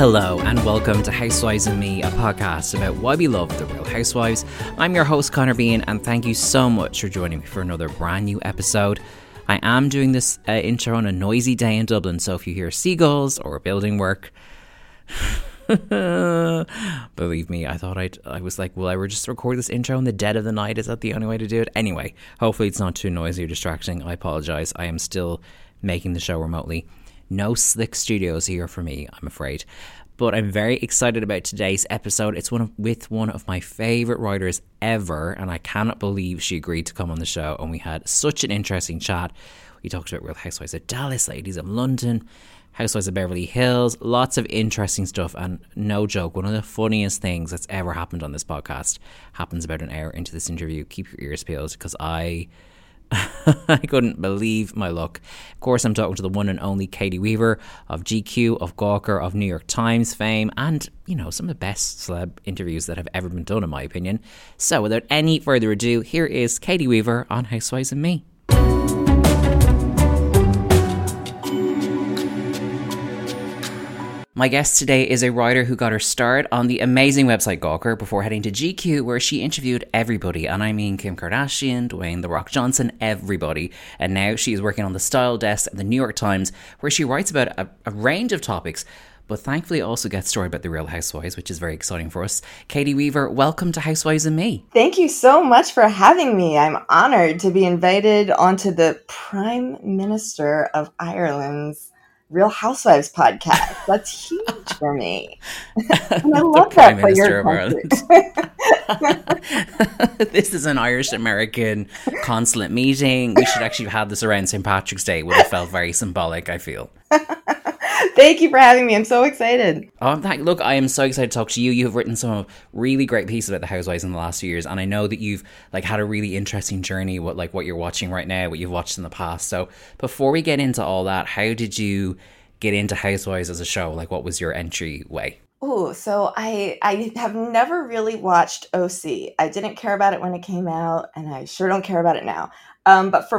Hello and welcome to Housewives and Me, a podcast about why we love the Real Housewives. I'm your host Connor Bean, and thank you so much for joining me for another brand new episode. I am doing this intro on a noisy day in Dublin, so if you hear seagulls or building work, believe me, I was like, will I just record this intro in the dead of the night? Is that the only way to do it? Anyway, hopefully it's not too noisy or distracting. I apologise. I am still making the show remotely. No slick studios here for me, I'm afraid. But I'm very excited about today's episode. It's one of my favourite writers ever, and I cannot believe she agreed to come on the show, and we had such an interesting chat. We talked about Real Housewives of Dallas, Ladies of London, Housewives of Beverly Hills, lots of interesting stuff, and no joke, one of the funniest things that's ever happened on this podcast happens about an hour into this interview. Keep your ears peeled, because I couldn't believe my luck. Of course, I'm talking to the one and only Caity Weaver of GQ, of Gawker, of New York Times fame, and, you know, some of the best celeb interviews that have ever been done, in my opinion. So without any further ado, here is Caity Weaver on Housewives and Me. My guest today is a writer who got her start on the amazing website Gawker before heading to GQ, where she interviewed everybody, and I mean Kim Kardashian, Dwayne The Rock Johnson, everybody. And now she is working on the style desk at the New York Times, where she writes about a range of topics, but thankfully also gets story about the Real Housewives, which is very exciting for us. Caity Weaver, welcome to Housewives and Me. Thank you so much for having me. I'm honoured to be invited onto the Prime Minister of Ireland's Real Housewives podcast. That's huge for me. And I love that for your country. This is an Irish-American consulate meeting. We should actually have had this around St. Patrick's Day. It would have felt very symbolic, I feel. Thank you for having me. I'm so excited. Look, I am so excited to talk to you. You have written some really great pieces about the Housewives in the last few years, and I know that you've had a really interesting journey. What you're watching right now, what you've watched in the past. So before we get into all that, how did you get into Housewives as a show? What was your entryway? Oh, so I have never really watched OC. I didn't care about it when it came out, and I sure don't care about it now. But for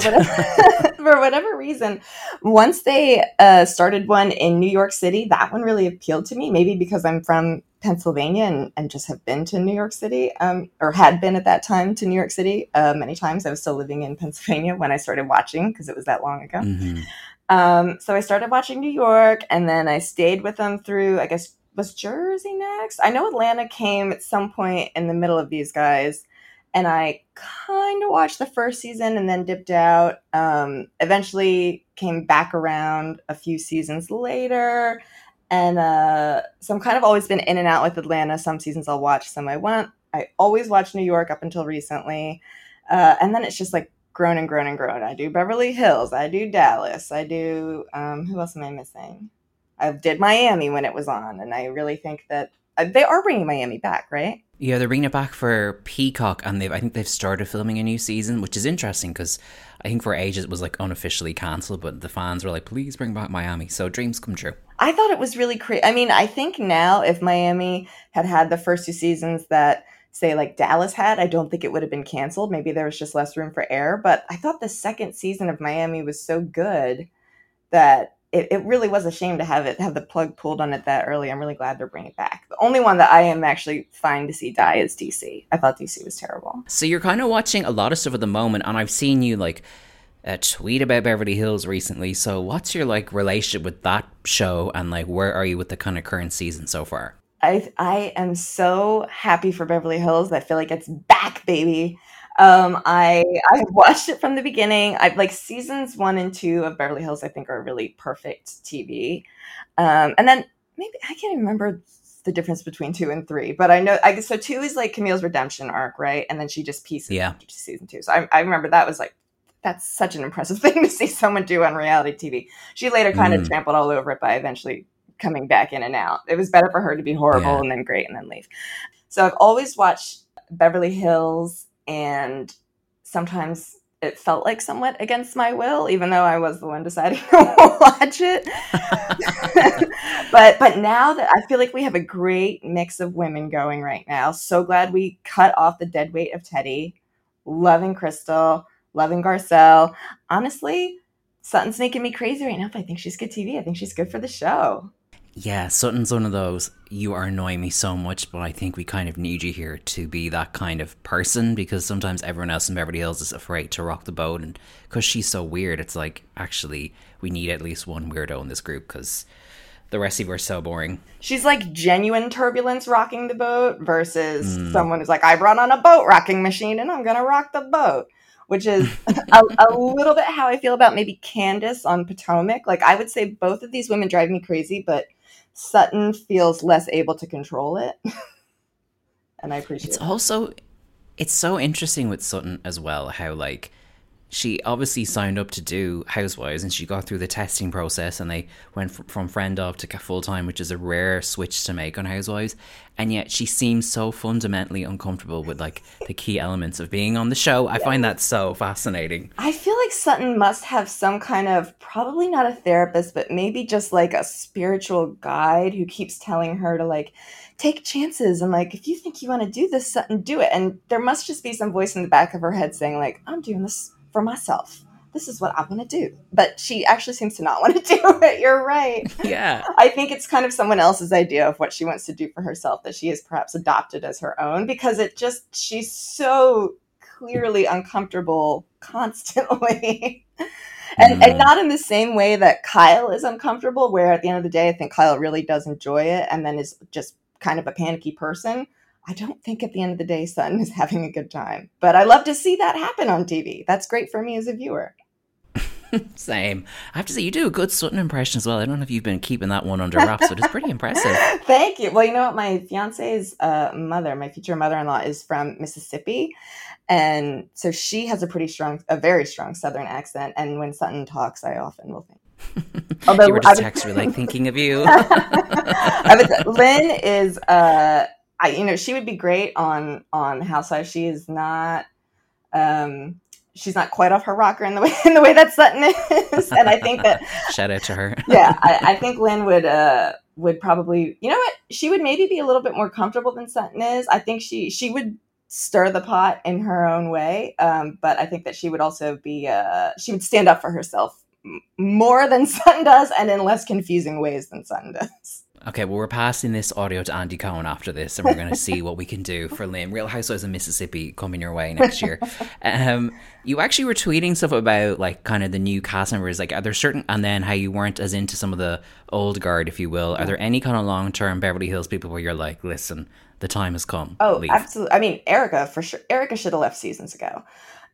whatever reason, once they started one in New York City, that one really appealed to me, maybe because I'm from Pennsylvania and just have been to New York City, or had been at that time to New York City many times. I was still living in Pennsylvania when I started watching, because it was that long ago. Mm-hmm. So I started watching New York, and then I stayed with them through, I guess, was Jersey next? I know Atlanta came at some point in the middle of these guys. And I kind of watched the first season and then dipped out. Eventually came back around a few seasons later. And so I'm kind of always been in and out with Atlanta. Some seasons I'll watch, some I won't. I always watch New York up until recently. And then it's just grown and grown and grown. I do Beverly Hills. I do Dallas. I do, who else am I missing? I did Miami when it was on. And I really think that they are bringing Miami back, right? Yeah, they're bringing it back for Peacock, and I think they've started filming a new season, which is interesting because I think for ages it was unofficially cancelled, but the fans were please bring back Miami. So dreams come true. I thought it was really crazy. I mean, I think now if Miami had the first two seasons that say Dallas had, I don't think it would have been cancelled. Maybe there was just less room for air, but I thought the second season of Miami was so good that it really was a shame to have the plug pulled on it that early. I'm really glad they're bringing it back. The only one that I am actually fine to see die is DC. I thought DC was terrible. So you're kind of watching a lot of stuff at the moment, and I've seen you tweet about Beverly Hills recently. So what's your relationship with that show, and where are you with the kind of current season so far? I am so happy for Beverly Hills. I feel like it's back, baby. I watched it from the beginning. I've seasons 1 and 2 of Beverly Hills, I think, are really perfect TV. And then maybe I can't remember the difference between 2 and 3, but I know, so 2 is Camille's redemption arc, right? And then she just pieces after season 2. So I remember that was that's such an impressive thing to see someone do on reality TV. She later kind of trampled all over it by eventually coming back in and out. It was better for her to be horrible and then great and then leave. So I've always watched Beverly Hills. And sometimes it felt somewhat against my will, even though I was the one deciding to watch it. But now that I feel we have a great mix of women going right now. So glad we cut off the dead weight of Teddy, loving Crystal, loving Garcelle. Honestly, Sutton's making me crazy right now, but I think she's good TV. I think she's good for the show. Yeah, Sutton's one of those, you are annoying me so much, but I think we kind of need you here to be that kind of person, because sometimes everyone else in Beverly Hills is afraid to rock the boat, and because she's so weird, it's like, actually, we need at least one weirdo in this group, because the rest of you are so boring. She's like genuine turbulence rocking the boat versus someone who's like, I brought on a boat rocking machine and I'm going to rock the boat, which is a little bit how I feel about maybe Candiace on Potomac. Like, I would say both of these women drive me crazy, but Sutton feels less able to control it. And I appreciate it. It's also, it's so interesting with Sutton as well, how like, she obviously signed up to do Housewives and she got through the testing process and they went from friend of to full-time, which is a rare switch to make on Housewives. And yet she seems so fundamentally uncomfortable with like the key elements of being on the show. I find that so fascinating. I feel like Sutton must have some kind of, probably not a therapist, but maybe just like a spiritual guide who keeps telling her to like take chances and like, if you think you want to do this, Sutton, do it. And there must just be some voice in the back of her head saying like, I'm doing this for myself. This is what I'm going to do. But she actually seems to not want to do it. You're right. Yeah. I think it's kind of someone else's idea of what she wants to do for herself that she has perhaps adopted as her own, because it just, she's so clearly uncomfortable constantly. And not in the same way that Kyle is uncomfortable, where at the end of the day, I think Kyle really does enjoy it and then is just kind of a panicky person. I don't think at the end of the day, Sutton is having a good time. But I love to see that happen on TV. That's great for me as a viewer. Same. I have to say, you do a good Sutton impression as well. I don't know if you've been keeping that one under wraps, but it's pretty impressive. Thank you. Well, you know what? My fiance's mother, my future mother-in-law, is from Mississippi. And so she has a very strong Southern accent. And when Sutton talks, I often will think. Although you were just texting me, like, thinking of you. Lynn is... she would be great on Housewives. She is not, she's not quite off her rocker in the way that Sutton is, and I think that shout out to her. Yeah, I think Lynn would probably, you know what, she would maybe be a little bit more comfortable than Sutton is. I think she would stir the pot in her own way, but I think that she would also be she would stand up for herself more than Sutton does, and in less confusing ways than Sutton does. Okay, well, we're passing this audio to Andy Cohen after this, and we're going to see what we can do for Lynn. Real Housewives of Mississippi coming your way next year. You actually were tweeting stuff about, like, kind of the new cast members. Like, are there certain... And then how you weren't as into some of the old guard, if you will. Are there any kind of long-term Beverly Hills people where you're like, listen, the time has come. Oh, leave. Absolutely. I mean, Erica, for sure. Erica should have left seasons ago.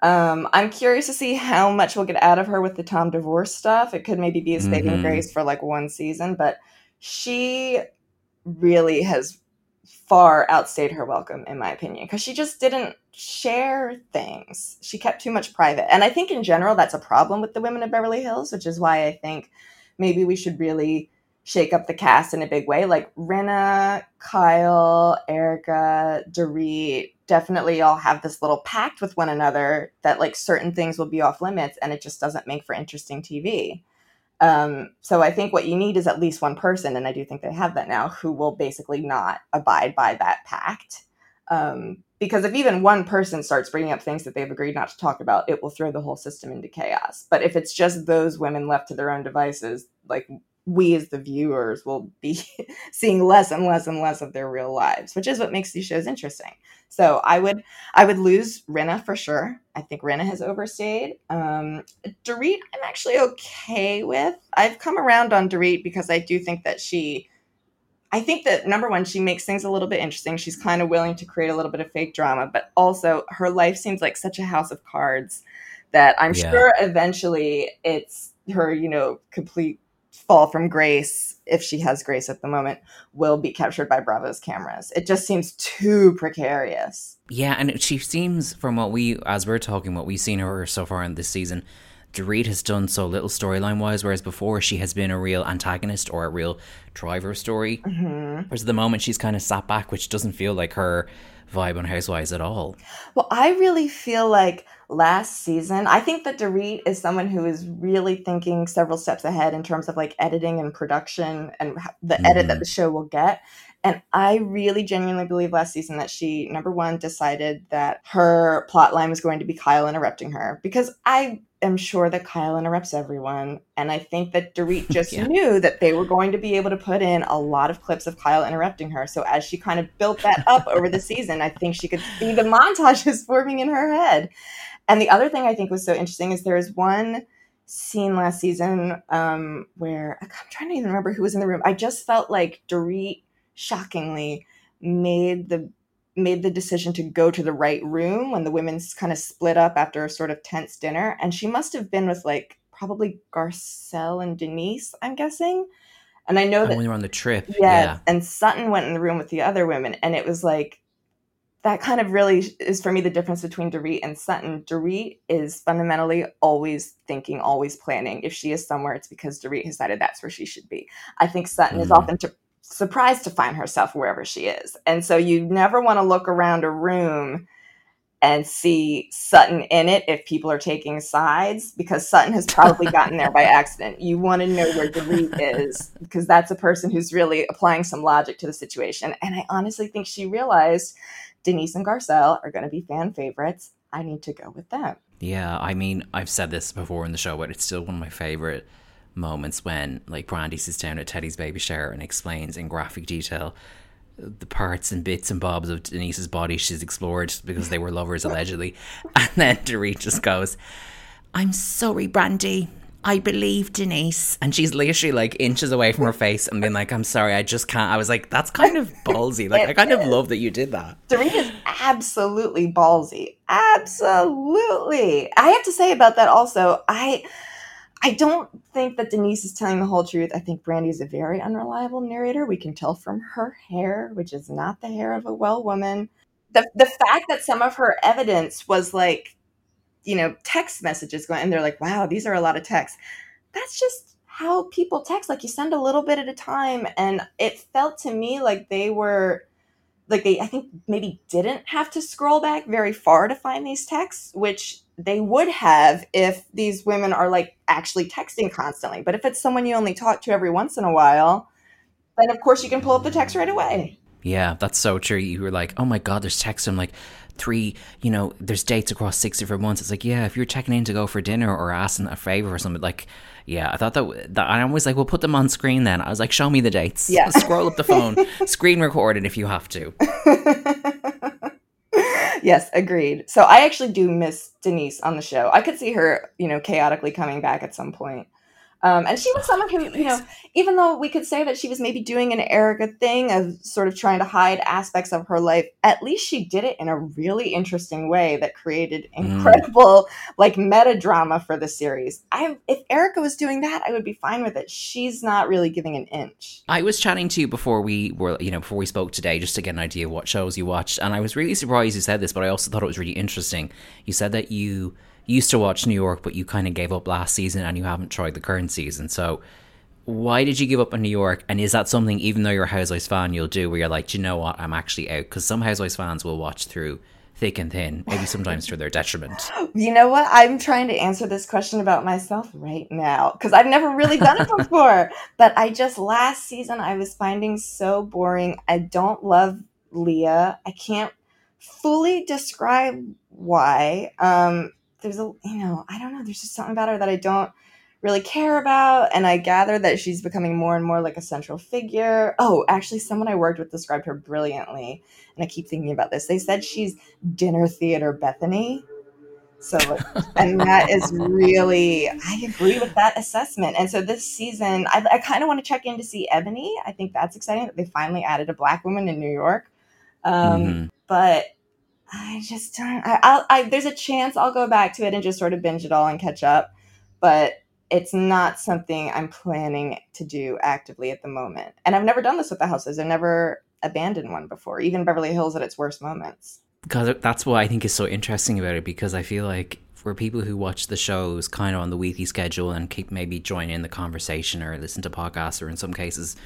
I'm curious to see how much we'll get out of her with the Tom DeVore stuff. It could maybe be a saving grace for, like, one season, but... She really has far outstayed her welcome, in my opinion, because she just didn't share things. She kept too much private. And I think in general, that's a problem with the women of Beverly Hills, which is why I think maybe we should really shake up the cast in a big way. Like Rinna, Kyle, Erica, Dorit, definitely all have this little pact with one another that like certain things will be off limits, and it just doesn't make for interesting TV. So I think what you need is at least one person, and I do think they have that now, who will basically not abide by that pact. Because if even one person starts bringing up things that they've agreed not to talk about, it will throw the whole system into chaos. But if it's just those women left to their own devices, like we as the viewers will be seeing less and less and less of their real lives, which is what makes these shows interesting. So I would lose Rinna for sure. I think Rinna has overstayed. Dorit, I'm actually okay with. I've come around on Dorit because I do think that number one, she makes things a little bit interesting. She's kind of willing to create a little bit of fake drama, but also her life seems like such a house of cards that I'm sure eventually it's her, you know, complete fall from grace, if she has grace at the moment, will be captured by Bravo's cameras. It just seems too precarious. Yeah, and she seems, from what we've seen her so far in this season, Dorit has done so little storyline-wise, whereas before she has been a real antagonist or a real driver story. Mm-hmm. Whereas at the moment she's kind of sat back, which doesn't feel like her vibe on Housewives at all. Well, I really feel like last season, I think that Dorit is someone who is really thinking several steps ahead in terms of like editing and production and the edit that the show will get. And I really genuinely believe last season that she, number one, decided that her plot line was going to be Kyle interrupting her, because I am sure that Kyle interrupts everyone. And I think that Dorit just knew that they were going to be able to put in a lot of clips of Kyle interrupting her. So as she kind of built that up over the season, I think she could see the montages forming in her head. And the other thing I think was so interesting is there is one scene last season where I'm trying to even remember who was in the room. I just felt like Dorit shockingly made the decision to go to the right room when the women kind of split up after a sort of tense dinner. And she must have been with like probably Garcelle and Denise, I'm guessing. And I know that when we were on the trip. Yeah. And Sutton went in the room with the other women. And it was like, that kind of really is for me the difference between Dorit and Sutton. Dorit is fundamentally always thinking, always planning. If she is somewhere, it's because Dorit has decided that's where she should be. I think Sutton is often surprised to find herself wherever she is. And so you never want to look around a room and see Sutton in it if people are taking sides, because Sutton has probably gotten there by accident. You want to know where Dorit is, because that's a person who's really applying some logic to the situation. And I honestly think she realized Denise and Garcelle are going to be fan favorites. I need to go with them. Yeah, I mean, I've said this before in the show, but it's still one of my favorite moments when like Brandy sits down at Teddy's baby shower and explains in graphic detail the parts and bits and bobs of Denise's body she's explored because they were lovers allegedly, and then Dorit just goes, "I'm sorry, Brandy, I believe Denise," and she's literally like inches away from her face and being like, "I'm sorry, I just can't." I was like, that's kind of ballsy. Like, I kind of love that you did that. Dorit is absolutely ballsy. Absolutely. I have to say about that also, I don't think that Denise is telling the whole truth. I think Brandy is a very unreliable narrator. We can tell from her hair, which is not the hair of a well woman. The fact that some of her evidence was like, you know, text messages going, and they're like, wow, these are a lot of texts. That's just how people text. Like, you send a little bit at a time. And it felt to me like they were, like they, I think maybe didn't have to scroll back very far to find these texts, which they would have if these women are like actually texting constantly. But if it's someone you only talk to every once in a while, then of course you can pull up the text right away. Yeah, that's so true. You were like, oh my God, there's texts. I'm like, three, you know, there's dates across 6 different months. It's like, yeah, if you're checking in to go for dinner or asking a favor or something, like, yeah, I thought that I always like, we'll put them on screen then. I was like, show me the dates. Yeah. Scroll up the phone, screen record it if you have to. Yes, agreed. So I actually do miss Denise on the show. I could see her, you know, chaotically coming back at some point. And she was someone who, you know, even though we could say that she was maybe doing an Erica thing of sort of trying to hide aspects of her life, at least she did it in a really interesting way that created incredible, like, meta drama for the series. If Erica was doing that, I would be fine with it. She's not really giving an inch. I was chatting to you before we spoke today, just to get an idea of what shows you watched. And I was really surprised you said this, but I also thought it was really interesting. You said that you used to watch New York, but you kind of gave up last season and you haven't tried the current season. So why did you give up on New York? And is that something, even though you're a Housewives fan, you'll do where you're like, do you know what? I'm actually out. Because some Housewives fans will watch through thick and thin, maybe sometimes to their detriment. You know what? I'm trying to answer this question about myself right now because I've never really done it before. But I just, last season, I was finding so boring. I don't love Leah. I can't fully describe why. There's a, you know, I don't know. There's just something about her that I don't really care about. And I gather that she's becoming more and more like a central figure. Oh, actually, someone I worked with described her brilliantly. And I keep thinking about this. They said she's dinner theater Bethany. So, and that is really, I agree with that assessment. And so this season, I kind of want to check in to see Ebony. I think that's exciting that they finally added a black woman in New York. But I just don't. There's a chance I'll go back to it and just sort of binge it all and catch up, but it's not something I'm planning to do actively at the moment. And I've never done this with the houses. I've never abandoned one before, even Beverly Hills at its worst moments. Because that's what I think is so interesting about it, because I feel like for people who watch the shows kind of on the weekly schedule and keep maybe join in the conversation or listen to podcasts or in some cases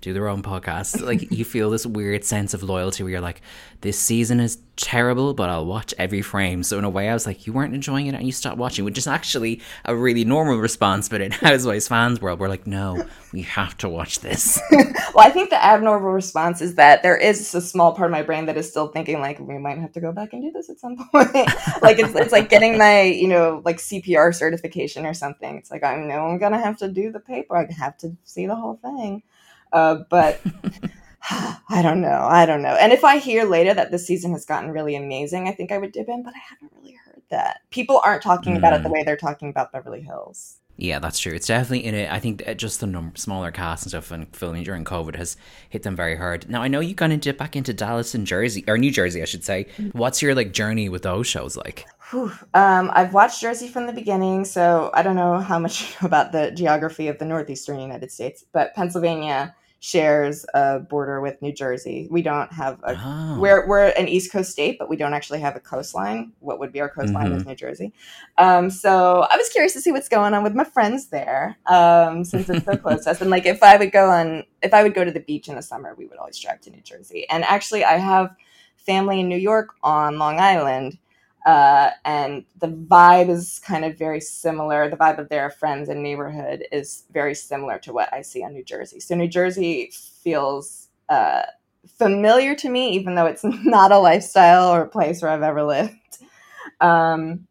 do their own podcast. Like, you feel this weird sense of loyalty where you're like, this season is terrible, but I'll watch every frame. So in a way, I was like, you weren't enjoying it and you stopped watching, which is actually a really normal response. But in Housewives fans world, we're like, no, we have to watch this. Well, I think the abnormal response is that there is a small part of my brain that is still thinking, like, we might have to go back and do this at some point. Like, it's like getting my, you know, like CPR certification or something. It's like, I know I'm going to have to do the paper. I have to see the whole thing. But I don't know. And if I hear later that this season has gotten really amazing, I think I would dip in, but I haven't really heard that. People aren't talking about it the way they're talking about Beverly Hills. Yeah, that's true. It's definitely in it. I think just the smaller cast and stuff and filming during COVID has hit them very hard. Now, I know you kind of dip back into Dallas and Jersey, or New Jersey, I should say. What's your like journey with those shows like? I've watched Jersey from the beginning, so I don't know how much you know about the geography of the northeastern United States, but Pennsylvania shares a border with New Jersey. We don't have a we're an East Coast state, but we don't actually have a coastline. What would be our coastline is New Jersey. So I was curious to see what's going on with my friends there, since it's so close to us. And like if I would go to the beach in the summer, we would always drive to New Jersey. And actually, I have family in New York on Long Island. And the vibe is kind of very similar. The vibe of their friends and neighborhood is very similar to what I see on New Jersey. So New Jersey feels familiar to me, even though it's not a lifestyle or a place where I've ever lived. And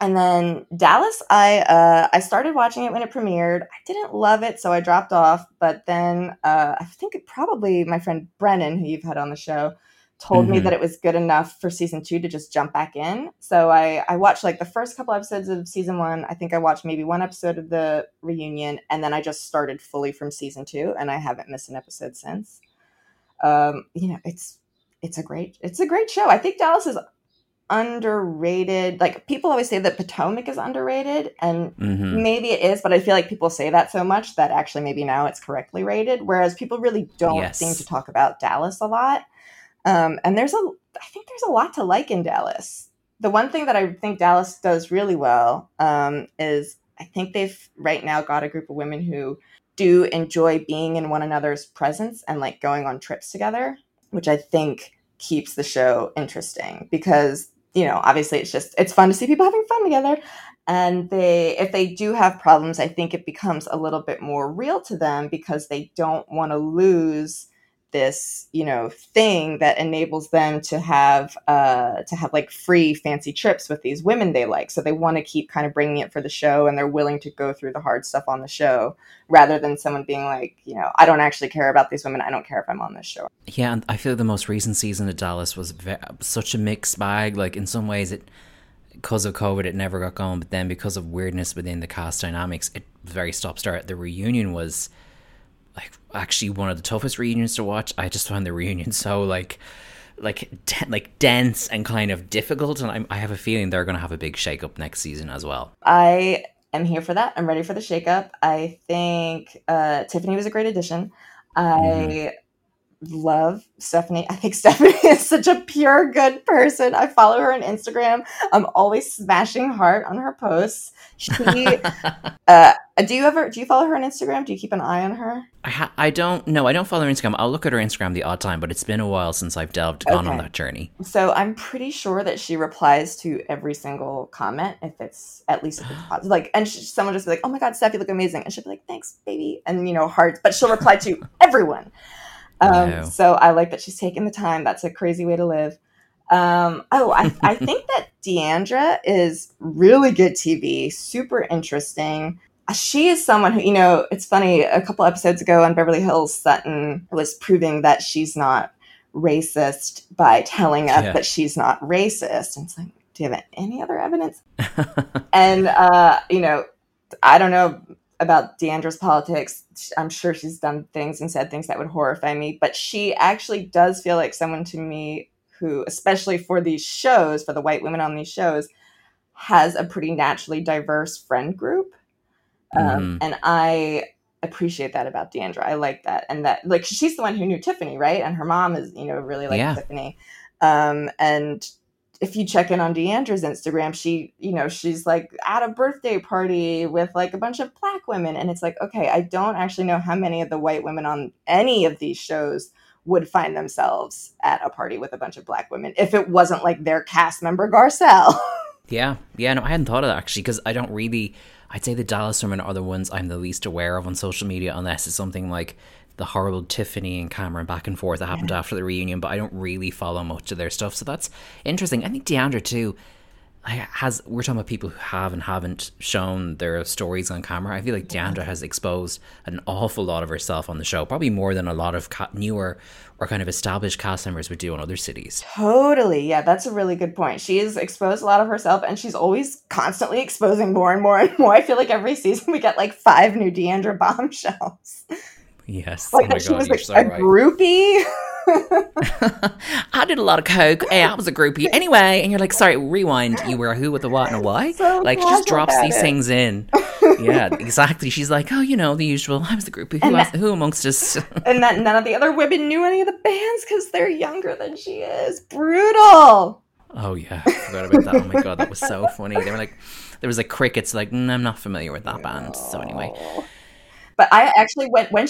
then Dallas, I started watching it when it premiered. I didn't love it, so I dropped off. But then I think it probably my friend Brennan, who you've had on the show, told me that it was good enough for season 2 to just jump back in. So I watched like the first couple episodes of season 1. I think I watched maybe one episode of the reunion, and then I just started fully from season 2, and I haven't missed an episode since. You know, it's a great show. I think Dallas is underrated. Like, people always say that Potomac is underrated, and maybe it is, but I feel like people say that so much that actually maybe now it's correctly rated, whereas people really don't seem to talk about Dallas a lot. And I think there's a lot to like in Dallas. The one thing that I think Dallas does really well is I think they've right now got a group of women who do enjoy being in one another's presence and like going on trips together, which I think keeps the show interesting because, you know, obviously it's fun to see people having fun together. And if they do have problems, I think it becomes a little bit more real to them because they don't want to lose this, you know, thing that enables them to have like free fancy trips with these women they like. So they want to keep kind of bringing it for the show, and they're willing to go through the hard stuff on the show rather than someone being like, you know, I don't actually care about these women. I don't care if I'm on this show. Yeah. And I feel the most recent season of Dallas was such a mixed bag. Like, in some ways because of COVID, it never got going. But then because of weirdness within the cast dynamics, it was very stop-start. The reunion was like actually one of the toughest reunions to watch. I just found the reunion so like dense and kind of difficult, and I have a feeling they're going to have a big shakeup next season as well. I am here for that. I'm ready for the shakeup. I think Tiffany was a great addition. I love Stephanie. I think Stephanie is such a pure good person. I follow her on Instagram. I'm always smashing heart on her posts. She do you follow her on Instagram? Do you keep an eye on her? I don't follow her Instagram. I'll look at her Instagram the odd time, but it's been a while since I've gone on that journey. So I'm pretty sure that she replies to every single comment if it's positive. Like, and someone just be like, "Oh my God, Steph, you look amazing," and she'll be like, "Thanks, baby," and you know, hearts. But she'll reply to everyone. So I like that she's taking the time. That's a crazy way to live. I think that Deandra is really good TV, super interesting. She is someone who, you know, it's funny, a couple episodes ago on Beverly Hills, Sutton was proving that she's not racist by telling us that she's not racist. And it's like, do you have any other evidence? And, you know, I don't know about Deandra's politics. I'm sure she's done things and said things that would horrify me, but she actually does feel like someone to me who, especially for these shows, for the white women on these shows, has a pretty naturally diverse friend group. And I appreciate that about Deandra. I like that. And that, like, she's the one who knew Tiffany, right? And her mom is, you know, really like Tiffany. And if you check in on Deandra's Instagram, she, you know, she's like at a birthday party with like a bunch of black women. And it's like, okay, I don't actually know how many of the white women on any of these shows would find themselves at a party with a bunch of black women if it wasn't like their cast member, Garcelle. Yeah. Yeah. No, I hadn't thought of that actually, because I don't really, I'd say the Dallas women are the ones I'm the least aware of on social media, unless it's something like the horrible Tiffany and Cameron back and forth that happened after the reunion, but I don't really follow much of their stuff. So that's interesting. I think Deandra too has, we're talking about people who have and haven't shown their stories on camera. I feel like Deandra has exposed an awful lot of herself on the show, probably more than a lot of newer or kind of established cast members would do in other cities. Totally. Yeah, that's a really good point. She has exposed a lot of herself, and she's always constantly exposing more and more and more. I feel like every season we get like 5 new Deandra bombshells. Yes. Like, oh my God, she was like, so a right. groupie. I did a lot of coke. Hey, I was a groupie. Anyway, and you're like, sorry, rewind. You were a who with a what and a why. So like, she just drops these things in. Yeah, exactly. She's like, oh, you know, the usual. I was the groupie. Who amongst us? And that none of the other women knew any of the bands because they're younger than she is. Brutal. Oh, yeah. I forgot about that. Oh, my God. That was so funny. They were like, there was like crickets. Like, I'm not familiar with that band. So anyway. But I actually went, when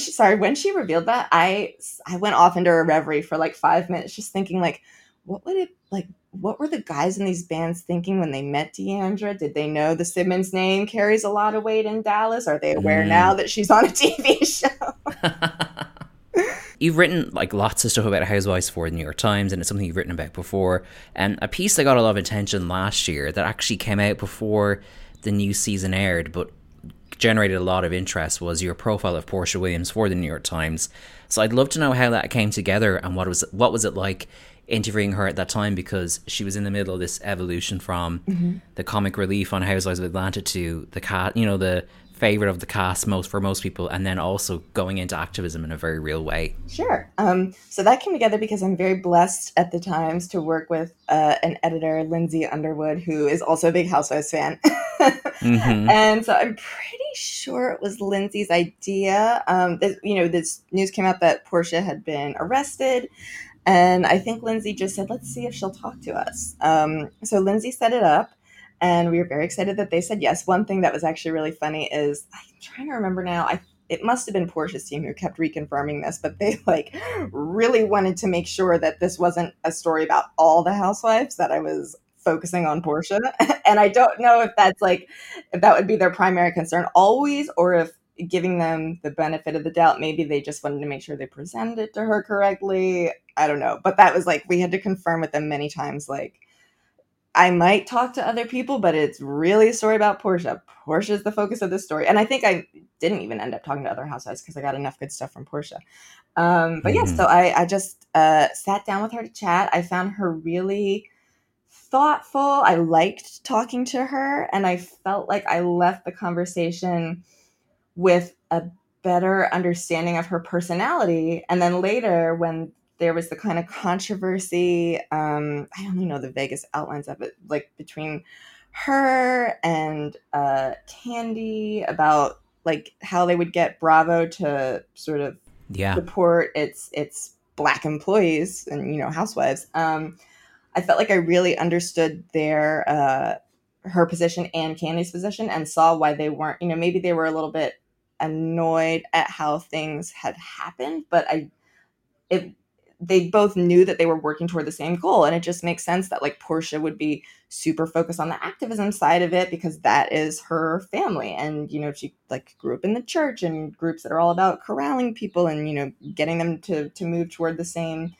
she revealed that, I went off into a reverie for like 5 minutes, just thinking like, what were the guys in these bands thinking when they met Deandra? Did they know the Simmons name carries a lot of weight in Dallas? Are they aware now that she's on a TV show? You've written like lots of stuff about Housewives for the New York Times, and it's something you've written about before. And a piece that got a lot of attention last year that actually came out before the new season aired, but generated a lot of interest, was your profile of Porsha Williams for the New York Times. So I'd love to know how that came together and what was it like interviewing her at that time, because she was in the middle of this evolution from the comic relief on Housewives of Atlanta to the cast, you know, the favorite of the cast for most people, and then also going into activism in a very real way. Sure. So that came together because I'm very blessed at the Times to work with an editor, Lindsay Underwood, who is also a big Housewives fan. And so I'm pretty sure it was Lindsay's idea. This news came out that Porsha had been arrested, and I think Lindsay just said, let's see if she'll talk to us. So Lindsay set it up, and we were very excited that they said yes. One thing that was actually really funny is, I'm trying to remember now, it must have been Porsha's team who kept reconfirming this, but they like really wanted to make sure that this wasn't a story about all the housewives, that I was focusing on Porsha. And I don't know if that's like, if that would be their primary concern always, or if giving them the benefit of the doubt, maybe they just wanted to make sure they presented it to her correctly. I don't know. But that was like, we had to confirm with them many times, like, I might talk to other people, but it's really a story about Porsha. Porsha is the focus of this story. And I think I didn't even end up talking to other housewives because I got enough good stuff from Porsha. But yeah, so I just sat down with her to chat. I found her really thoughtful. I liked talking to her, and I felt like I left the conversation with a better understanding of her personality. And then later, when there was the kind of controversy, I only know the Vegas outlines of it, like between her and Kandi about like how they would get Bravo to sort of support its black employees and, you know, housewives. I felt like I really understood their her position and Candiace's position, and saw why they weren't, you know, maybe they were a little bit annoyed at how things had happened, but they both knew that they were working toward the same goal. And it just makes sense that like Porsha would be super focused on the activism side of it, because that is her family. And, you know, she like grew up in the church and groups that are all about corralling people and, you know, getting them to move toward the same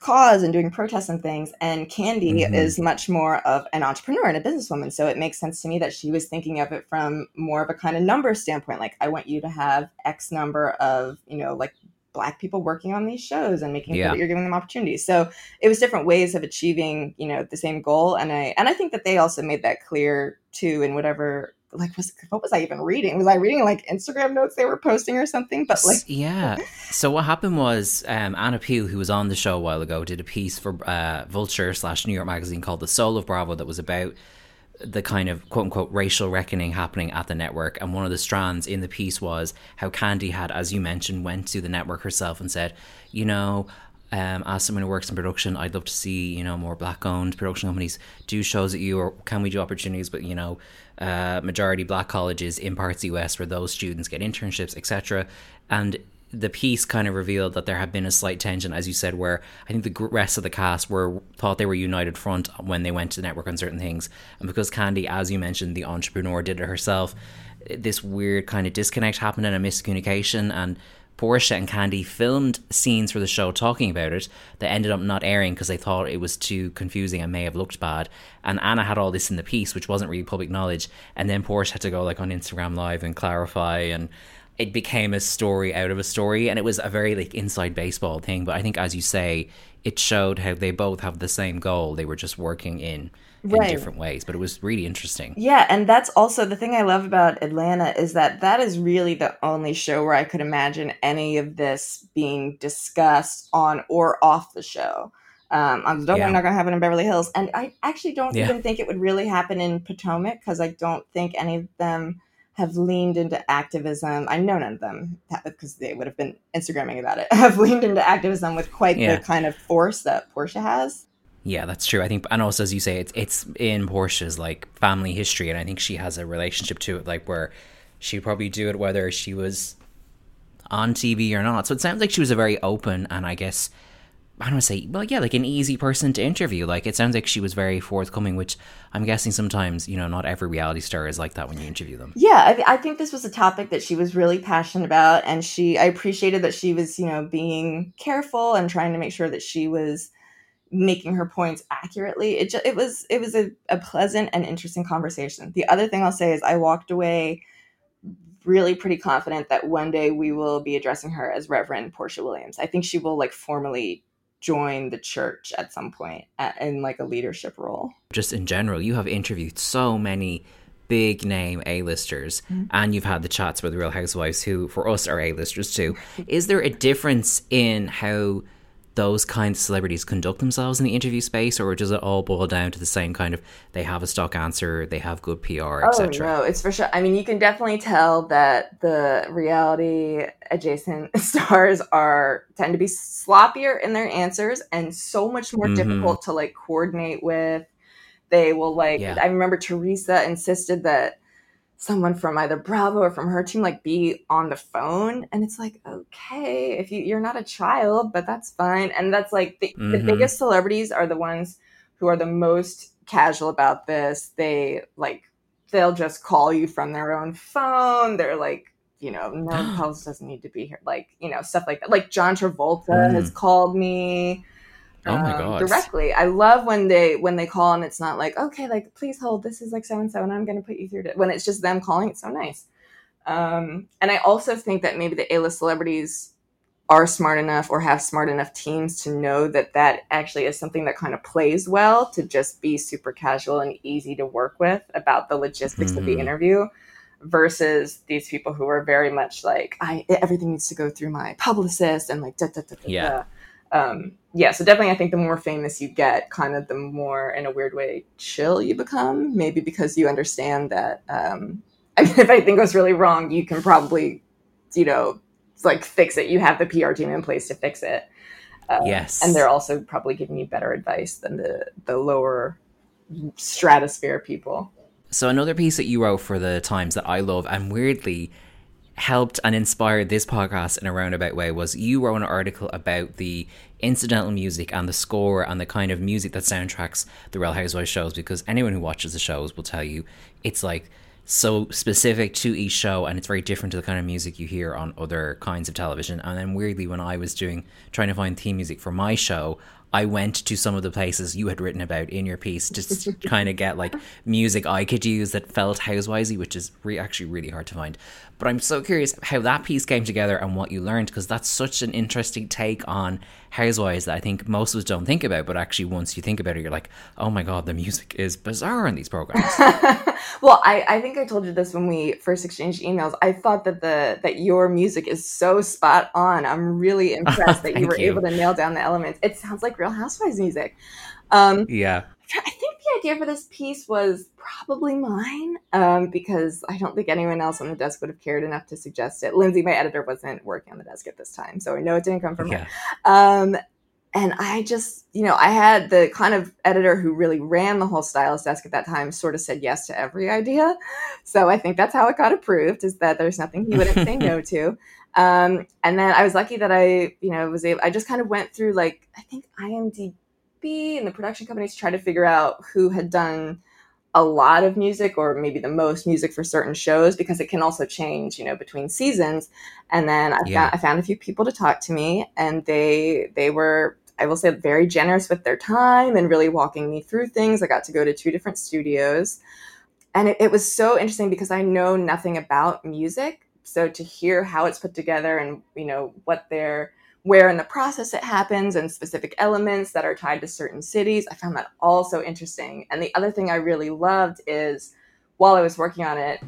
cause and doing protests and things. And Kandi is much more of an entrepreneur and a businesswoman. So it makes sense to me that she was thinking of it from more of a kind of number standpoint. Like, I want you to have X number of, you know, like black people working on these shows and making sure that you're giving them opportunities. So it was different ways of achieving, you know, the same goal. And I think that they also made that clear too, in whatever, like, what was I even reading? Was I reading like Instagram notes they were posting or something? But like, yeah. So what happened was, Anna Pugh, who was on the show a while ago, did a piece for Vulture/New York Magazine called The Soul of Bravo that was about the kind of quote unquote racial reckoning happening at the network. And one of the strands in the piece was how Kandi had, as you mentioned, went to the network herself and said, you know, As someone who works in production, I'd love to see, you know, more black-owned production companies do shows at you, or can we do opportunities with, you know, majority black colleges in parts of the US where those students get internships, etc. And the piece kind of revealed that there had been a slight tension, as you said, where I think the rest of the cast thought they were united front when they went to the network on certain things. And because Kandi, as you mentioned, the entrepreneur, did it herself, this weird kind of disconnect happened and a miscommunication. And Porsha and Kandi filmed scenes for the show talking about it that ended up not airing because they thought it was too confusing and may have looked bad. And Anna had all this in the piece, which wasn't really public knowledge. And then Porsha had to go like on Instagram Live and clarify, and it became a story out of a story, and it was a very like inside baseball thing. But I think, as you say, it showed how they both have the same goal. They were just working in different ways, but it was really interesting. Yeah, and that's also the thing I love about Atlanta, is that is really the only show where I could imagine any of this being discussed on or off the show. I'm definitely not going to happen in Beverly Hills. And I actually don't even think it would really happen in Potomac, because I don't think any of them have leaned into activism. I know none of them, because they would have been Instagramming about it, have leaned into activism with quite the kind of force that Porsha has. Yeah, that's true. I think, and also, as you say, it's in Portia's like family history, and I think she has a relationship to it, like where she'd probably do it whether she was on TV or not. So it sounds like she was a very open, and I guess, I don't want to say, well, yeah, like an easy person to interview. Like, it sounds like she was very forthcoming, which I'm guessing sometimes, you know, not every reality star is like that when you interview them. Yeah, I think this was a topic that she was really passionate about, and I appreciated that she was, you know, being careful and trying to make sure that she was making her points accurately. It was a pleasant and interesting conversation. The other thing I'll say is I walked away really pretty confident that one day we will be addressing her as Reverend Porsha Williams. I think she will like formally join the church at some point in like a leadership role. Just in general, you have interviewed so many big name A-listers, and you've had the chats with Real Housewives who for us are A-listers too. Is there a difference in how those kinds of celebrities conduct themselves in the interview space, or does it all boil down to the same kind of, they have a stock answer, they have good PR, etc.? Oh, no, it's for sure. I mean, you can definitely tell that the reality adjacent stars tend to be sloppier in their answers and so much more difficult to like coordinate with. They will like, I remember Teresa insisted that someone from either Bravo or from her team like be on the phone, and it's like, okay, if you're not a child, but that's fine. And that's like the biggest celebrities are the ones who are the most casual about this. They'll just call you from their own phone. They're like, you know, no, Pulse doesn't need to be here, like, you know, stuff like that. Like John Travolta has called me directly. I love when they call and it's not like, okay, like, please hold, this is like so-and-so and I'm going to put you through to, when it's just them calling. It's so nice. And I also think that maybe the A-list celebrities are smart enough or have smart enough teams to know that actually is something that kind of plays well to just be super casual and easy to work with about the logistics of the interview, versus these people who are very much like, everything needs to go through my publicist and like, da, da, da, da, da. So definitely I think the more famous you get, kind of the more, in a weird way, chill you become, maybe because you understand that, I mean, if anything goes really wrong, you can probably, you know, like fix it. You have the PR team in place to fix it. Yes. And they're also probably giving you better advice than the lower stratosphere people. So another piece that you wrote for the Times that I love and weirdly helped and inspired this podcast in a roundabout way was you wrote an article about the incidental music and the score and the kind of music that soundtracks the Real Housewives shows, because anyone who watches the shows will tell you it's like so specific to each show and it's very different to the kind of music you hear on other kinds of television. And then weirdly, when I was trying to find theme music for my show, I went to some of the places you had written about in your piece just to kind of get like music I could use that felt housewivesy, which is actually really hard to find. But I'm so curious how that piece came together and what you learned, because that's such an interesting take on housewives that I think most of us don't think about. But actually, once you think about it, you're like, oh my God, the music is bizarre in these programs. Well, I think I told you this when we first exchanged emails. I thought that that your music is so spot on. I'm really impressed that you were able to nail down the elements. It sounds like Real Housewives music. I think the idea for this piece was probably mine, because I don't think anyone else on the desk would have cared enough to suggest it. Lindsay, my editor, wasn't working on the desk at this time, so I know it didn't come from her. And I just, you know, I had the kind of editor who really ran the whole stylist desk at that time sort of said yes to every idea. So I think that's how it got approved, is that there's nothing he wouldn't say no to. And then I was lucky that I, you know, was able, I just kind of went through like, I think IMDb and the production companies tried to figure out who had done a lot of music, or maybe the most music for certain shows, because it can also change, you know, between seasons. And then I found a few people to talk to me, and they were, I will say, very generous with their time and really walking me through things. I got to go to 2 different studios, and it was so interesting because I know nothing about music. So to hear how it's put together and, you know, where in the process it happens and specific elements that are tied to certain cities, I found that all so interesting. And the other thing I really loved is while I was working on it,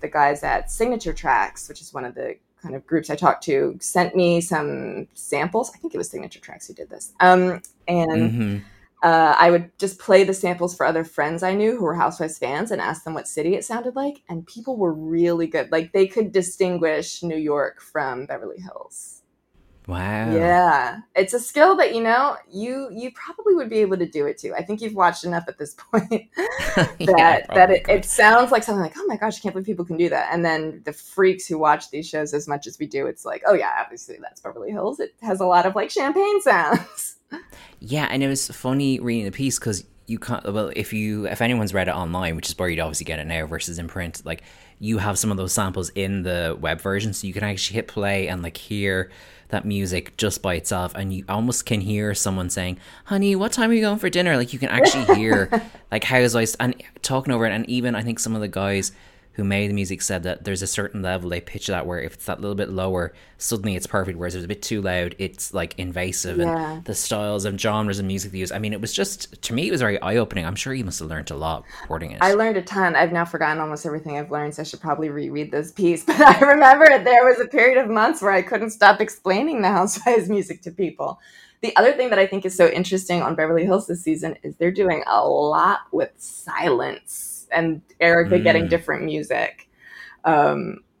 the guys at Signature Tracks, which is one of the kind of groups I talked to, sent me some samples. I think it was Signature Tracks who did this. I would just play the samples for other friends I knew who were Housewives fans and ask them what city it sounded like. And people were really good. Like, they could distinguish New York from Beverly Hills. Wow. Yeah. It's a skill that, you know, you probably would be able to do it too. I think you've watched enough at this point that it sounds like something like, oh my gosh, I can't believe people can do that. And then the freaks who watch these shows as much as we do, it's like, oh yeah, obviously that's Beverly Hills. It has a lot of like champagne sounds. Yeah. And it was funny reading the piece because you can't, well, if anyone's read it online, which is where you'd obviously get it now versus in print, like you have some of those samples in the web version. So you can actually hit play and like hear that music just by itself, and you almost can hear someone saying, honey, what time are you going for dinner? Like, you can actually hear like housewives and talking over it. And even I think some of the guys who made the music said that there's a certain level they pitch that where if it's that little bit lower, suddenly it's perfect, whereas if it's a bit too loud, it's like invasive. Yeah. And the styles and genres of music they use, I mean, it was just, to me, it was very eye-opening. I'm sure you must have learned a lot recording it. I learned a ton. I've now forgotten almost everything I've learned, so I should probably reread this piece. But I remember there was a period of months where I couldn't stop explaining the Housewives music to people. The other thing that I think is so interesting on Beverly Hills this season is they're doing a lot with silence. And Erica getting different music,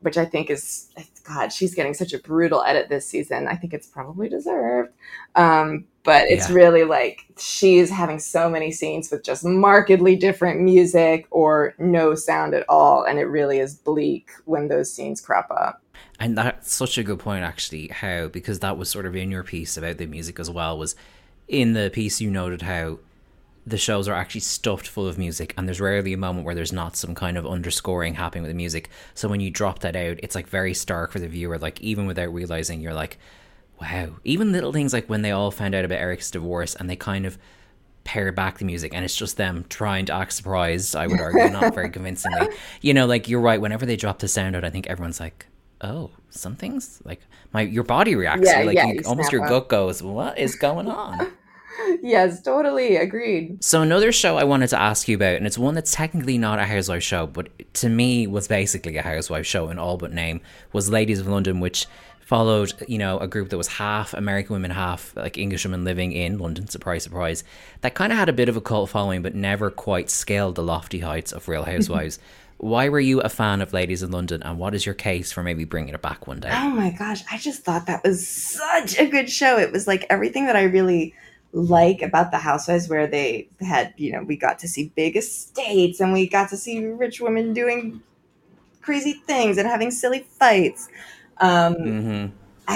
which I think is, God, she's getting such a brutal edit this season. I think it's probably deserved. But it's really like she's having so many scenes with just markedly different music or no sound at all. And it really is bleak when those scenes crop up. And that's such a good point, actually, how, because that was sort of in your piece about the music as well, was in the piece you noted how the shows are actually stuffed full of music, and there's rarely a moment where there's not some kind of underscoring happening with the music. So when you drop that out, it's like very stark for the viewer, like even without realizing, you're like, wow. Even little things like when they all found out about Eric's divorce and they kind of pare back the music, and it's just them trying to act surprised, I would argue, not very convincingly. You know, like, you're right, whenever they drop the sound out, I think everyone's like, oh, something's like, your body reacts. Yeah, like, you almost your gut goes, what is going on? Yes, totally agreed. So another show I wanted to ask you about, and it's one that's technically not a housewife show, but to me was basically a housewife show in all but name, was Ladies of London, which followed, you know, a group that was half American women, half like English women living in London, surprise, surprise, that kind of had a bit of a cult following, but never quite scaled the lofty heights of Real Housewives. Why were you a fan of Ladies of London, and what is your case for maybe bringing it back one day? Oh my gosh, I just thought that was such a good show. It was like everything that I really like about the Housewives, where they had, you know, we got to see big estates and we got to see rich women doing crazy things and having silly fights. I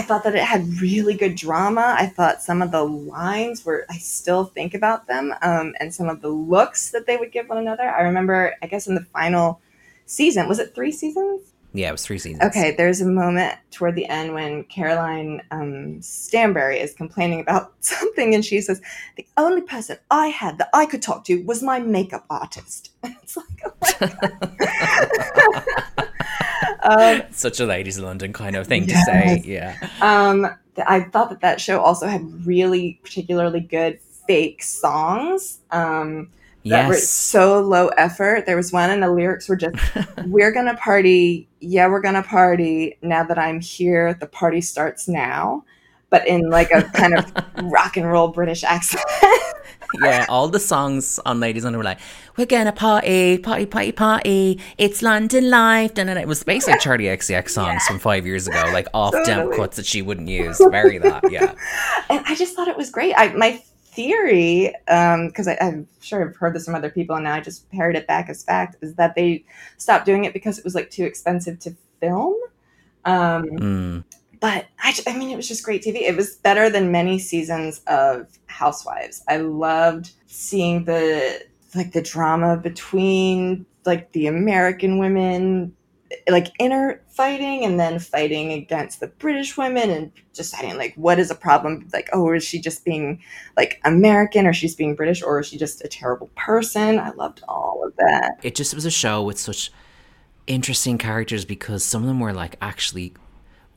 thought that it had really good drama. I thought some of the lines were, I still think about them, and some of the looks that they would give one another. I remember, I guess in the final season, was it 3 seasons? Yeah, it was 3 seasons. Okay, there's a moment toward the end when Caroline Stanberry is complaining about something, and she says, the only person I had that I could talk to was my makeup artist. And it's like, oh my God. Such a Ladies of London kind of thing to say, yeah. I thought that show also had really particularly good fake songs. Yes. That were so low effort. There was one and the lyrics were just, we're going to party. Yeah, we're going to party. Now that I'm here, the party starts now. But in like a kind of rock and roll British accent. Yeah, all the songs on Ladies on were like, we're gonna party, party, party, party. It's London life. And it was basically Charlie XCX songs from 5 years ago, like off totally. Damn cuts that she wouldn't use. Very that, yeah. And I just thought it was great. My theory, because I'm sure I've heard this from other people, and now I just parrot it back as fact, is that they stopped doing it because it was like too expensive to film. But I mean, it was just great TV. It was better than many seasons of Housewives. I loved seeing the drama between like the American women, like inner fighting and then fighting against the British women, and just deciding like, what is a problem? Like, oh, is she just being like American, or she's being British, or is she just a terrible person? I loved all of that. It just was a show with such interesting characters, because some of them were like actually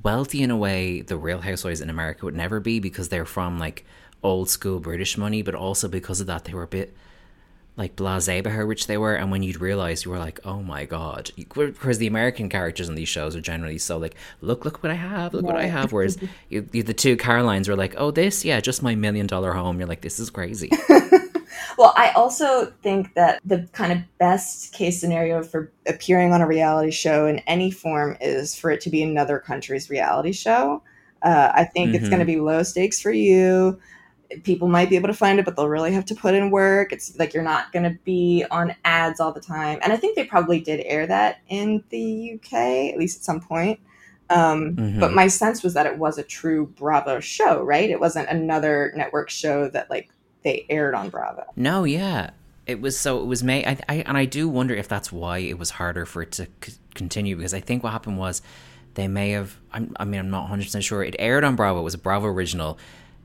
wealthy in a way the Real Housewives in America would never be, because they're from like old school British money, but also because of that they were a bit like blasé about how rich they were. And when you'd realize, you were like, oh my god, because the American characters in these shows are generally so like, look what I have, look what I have, whereas you, the two Carolines were like, oh, this, yeah, just my $1 million home. You're like, this is crazy. Well, I also think that the kind of best case scenario for appearing on a reality show in any form is for it to be another country's reality show. I think it's going to be low stakes for you. People might be able to find it, but they'll really have to put in work. It's like, you're not going to be on ads all the time. And I think they probably did air that in the UK, at least at some point. But my sense was that it was a true Bravo show, right? It wasn't another network show that like, they aired on Bravo. No, yeah. It was May. I do wonder if that's why it was harder for it to continue, because I think what happened was they may have, I'm not 100% sure. It aired on Bravo. It was a Bravo original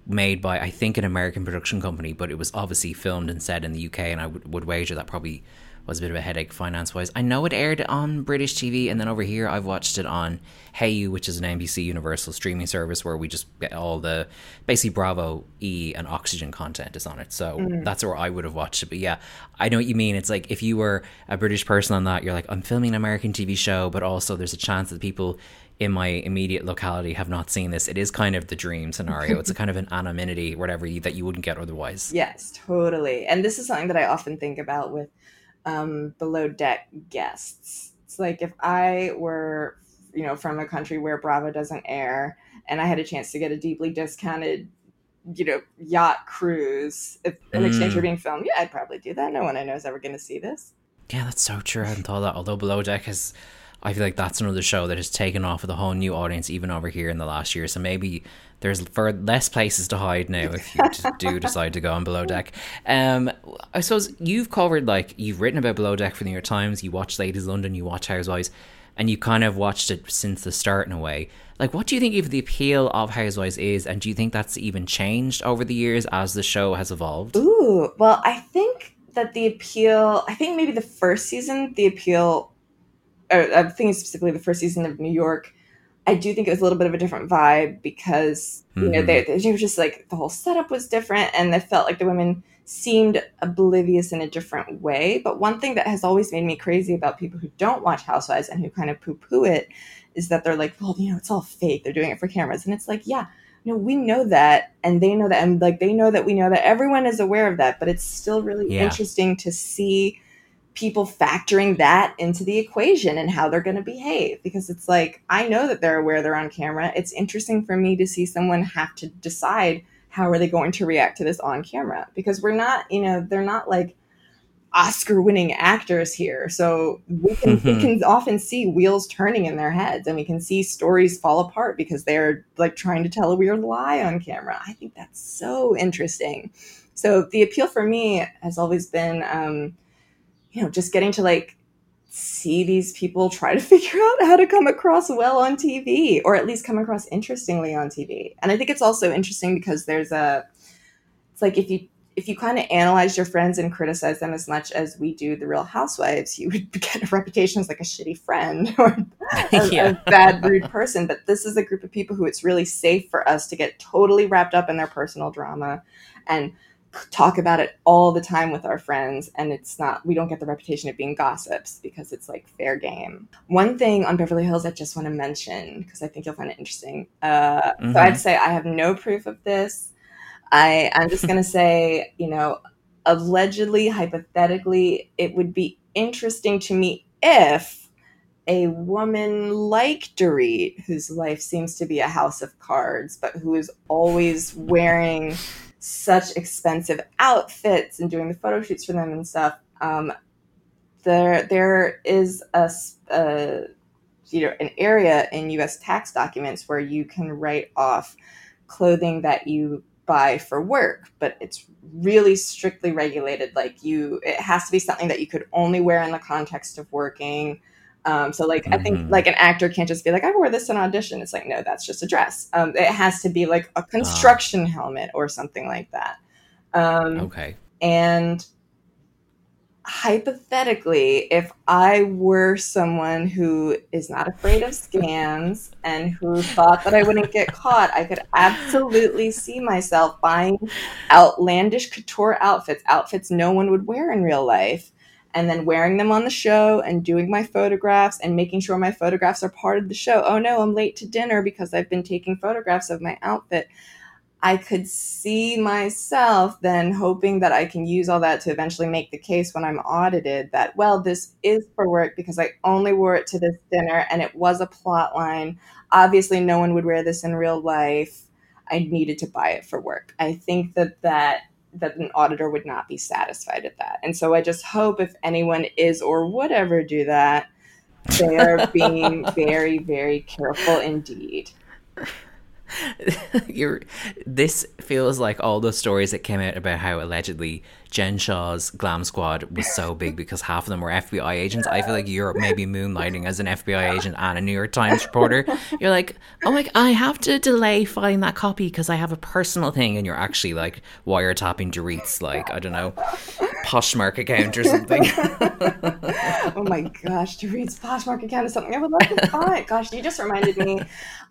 made by, I think, an American production company, but it was obviously filmed and set in the UK, and I would wager that probably was a bit of a headache finance-wise. I know it aired on British TV, and then over here I've watched it on Hayu, which is an NBC Universal streaming service where we just get all the, basically Bravo, E! And Oxygen content is on it. So that's where I would have watched it. But yeah, I know what you mean. It's like, if you were a British person on that, you're like, I'm filming an American TV show, but also there's a chance that people in my immediate locality have not seen this. It is kind of the dream scenario. It's a kind of an anonymity, whatever, that you wouldn't get otherwise. Yes, totally. And this is something that I often think about with below deck guests. It's like, if I were, from a country where Bravo doesn't air, and I had a chance to get a deeply discounted, yacht cruise in exchange for being filmed, yeah, I'd probably do that. No one I know is ever going to see this. Yeah, that's so true. I hadn't thought of that. Although Below Deck has, I feel like that's another show that has taken off with a whole new audience, even over here in the last year. So maybe there's less places to hide now if you do decide to go on Below Deck. I suppose you've covered, you've written about Below Deck for the New York Times, you watch Ladies of London, you watch Housewives, and you kind of watched it since the start in a way. Like, what do you think of the appeal of Housewives is, and do you think that's even changed over the years as the show has evolved? Ooh, well, I think that maybe the first season, I'm thinking specifically the first season of New York, I do think it was a little bit of a different vibe, because they were just like, the whole setup was different, and I felt like the women seemed oblivious in a different way. But one thing that has always made me crazy about people who don't watch Housewives and who kind of poo-poo it is that they're like, well, it's all fake, they're doing it for cameras. And it's like, yeah, no, we know that, and they know that, and like they know that we know that, everyone is aware of that, but it's still really interesting to see people factoring that into the equation and how they're going to behave, because it's like, I know that they're aware they're on camera. It's interesting for me to see someone have to decide how are they going to react to this on camera, because we're not, they're not like Oscar winning actors here. So we can often see wheels turning in their heads, and we can see stories fall apart because they're like trying to tell a weird lie on camera. I think that's so interesting. So the appeal for me has always been, just getting to like see these people try to figure out how to come across well on TV, or at least come across interestingly on TV. And I think it's also interesting because it's like, if you kind of analyze your friends and criticize them as much as we do the Real Housewives, you would get a reputation as like a shitty friend or a bad, rude person. But this is a group of people who it's really safe for us to get totally wrapped up in their personal drama and talk about it all the time with our friends, and we don't get the reputation of being gossips because it's like fair game. One thing on Beverly Hills I just want to mention, because I think you'll find it interesting. So I'd say I have no proof of this. I'm just going to say, allegedly, hypothetically, it would be interesting to me if a woman like Dorit, whose life seems to be a house of cards, but who is always wearing such expensive outfits and doing the photo shoots for them and stuff, there is an area in U.S. tax documents where you can write off clothing that you buy for work, but it's really strictly regulated. It has to be something that you could only wear in the context of working. I think an actor can't just be like, I wore this in an audition. It's like, no, that's just a dress. It has to be like a construction helmet or something like that. Okay. And hypothetically, if I were someone who is not afraid of scams and who thought that I wouldn't get caught, I could absolutely see myself buying outlandish couture outfits no one would wear in real life, and then wearing them on the show and doing my photographs and making sure my photographs are part of the show. Oh no, I'm late to dinner because I've been taking photographs of my outfit. I could see myself then hoping that I can use all that to eventually make the case when I'm audited that, well, this is for work because I only wore it to this dinner and it was a plot line. Obviously, no one would wear this in real life. I needed to buy it for work. I think that an auditor would not be satisfied at that. And so I just hope if anyone is or would ever do that, they're being very, very careful indeed. This feels like all those stories that came out about how allegedly Jen Shaw's glam squad was so big because half of them were FBI agents. I feel like you're maybe moonlighting as an FBI agent and a New York Times reporter. You're like, oh my, I have to delay filing that copy because I have a personal thing, and you're actually like wiretapping Dorit's, like, I don't know, Poshmark account or something. Oh my gosh, Dorit's Poshmark account is something I would love to find. Gosh, you just reminded me.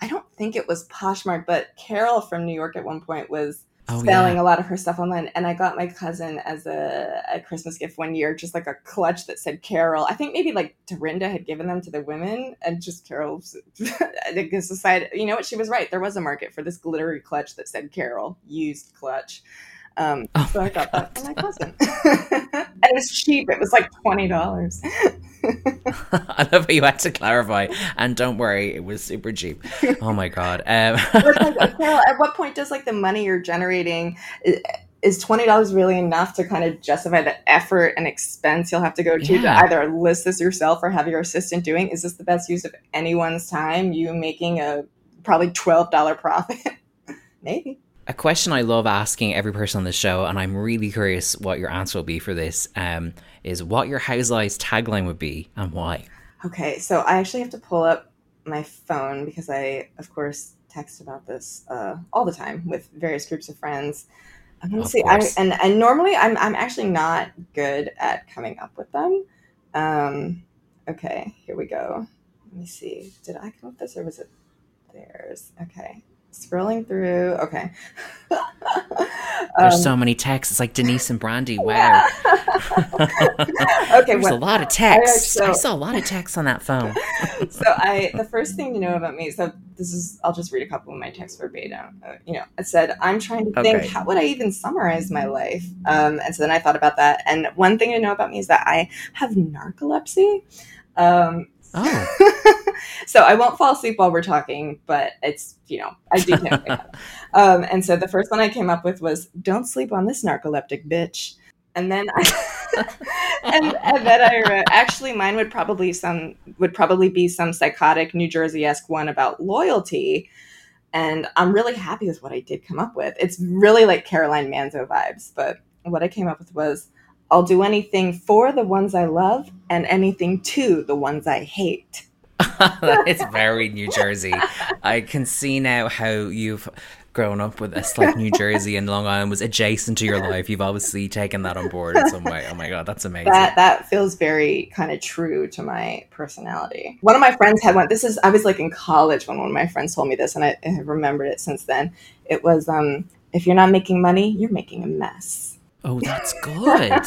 I don't think it was Poshmark, but Carol from New York at one point was selling a lot of her stuff online, and I got my cousin as a Christmas gift one year just like a clutch that said Carol. I think maybe like Dorinda had given them to the women, and just Carol's society. You know what, she was right, there was a market for this glittery clutch that said Carol, used clutch. So I got that for my cousin. And it was cheap, it was like $20. I love how you had to clarify, and don't worry, it was super cheap. Oh my god. At what point does like the money you're generating, is $20 really enough to kind of justify the effort and expense you'll have to go to either list this yourself or have your assistant doing? Is this the best use of anyone's time, you making a probably $12 profit? Maybe. A question I love asking every person on the show, and I'm really curious what your answer will be for this, is what your Housewives tagline would be and why. Okay, so I actually have to pull up my phone because I, of course, text about this all the time with various groups of friends. I'm gonna see, and normally I'm actually not good at coming up with them. Okay, here we go. Let me see. Did I come up with this or was it theirs? Okay. Scrolling through. Okay. There's so many texts. It's like Denise and Brandy. Wow. Okay. There's a lot of texts. I saw a lot of texts on that phone. So the first thing to know about me, so this is, I'll just read a couple of my texts verbatim. I said, I'm trying to think, how would I even summarize my life? And so then I thought about that. And one thing to know about me is that I have narcolepsy. So I won't fall asleep while we're talking, but it's, I do think and so the first one I came up with was, don't sleep on this narcoleptic bitch. And then I wrote, actually mine would probably be some psychotic New Jersey-esque one about loyalty. And I'm really happy with what I did come up with. It's really like Caroline Manzo vibes, but what I came up with was, I'll do anything for the ones I love and anything to the ones I hate. It's very New Jersey. I can see now how you've grown up with this, like New Jersey and Long Island was adjacent to your life. You've obviously taken that on board in some way. Oh my God, that's amazing. That feels very kind of true to my personality. One of my friends had one. I was like in college when one of my friends told me this, and I have remembered it since then. It was, if you're not making money, you're making a mess. Oh, that's good.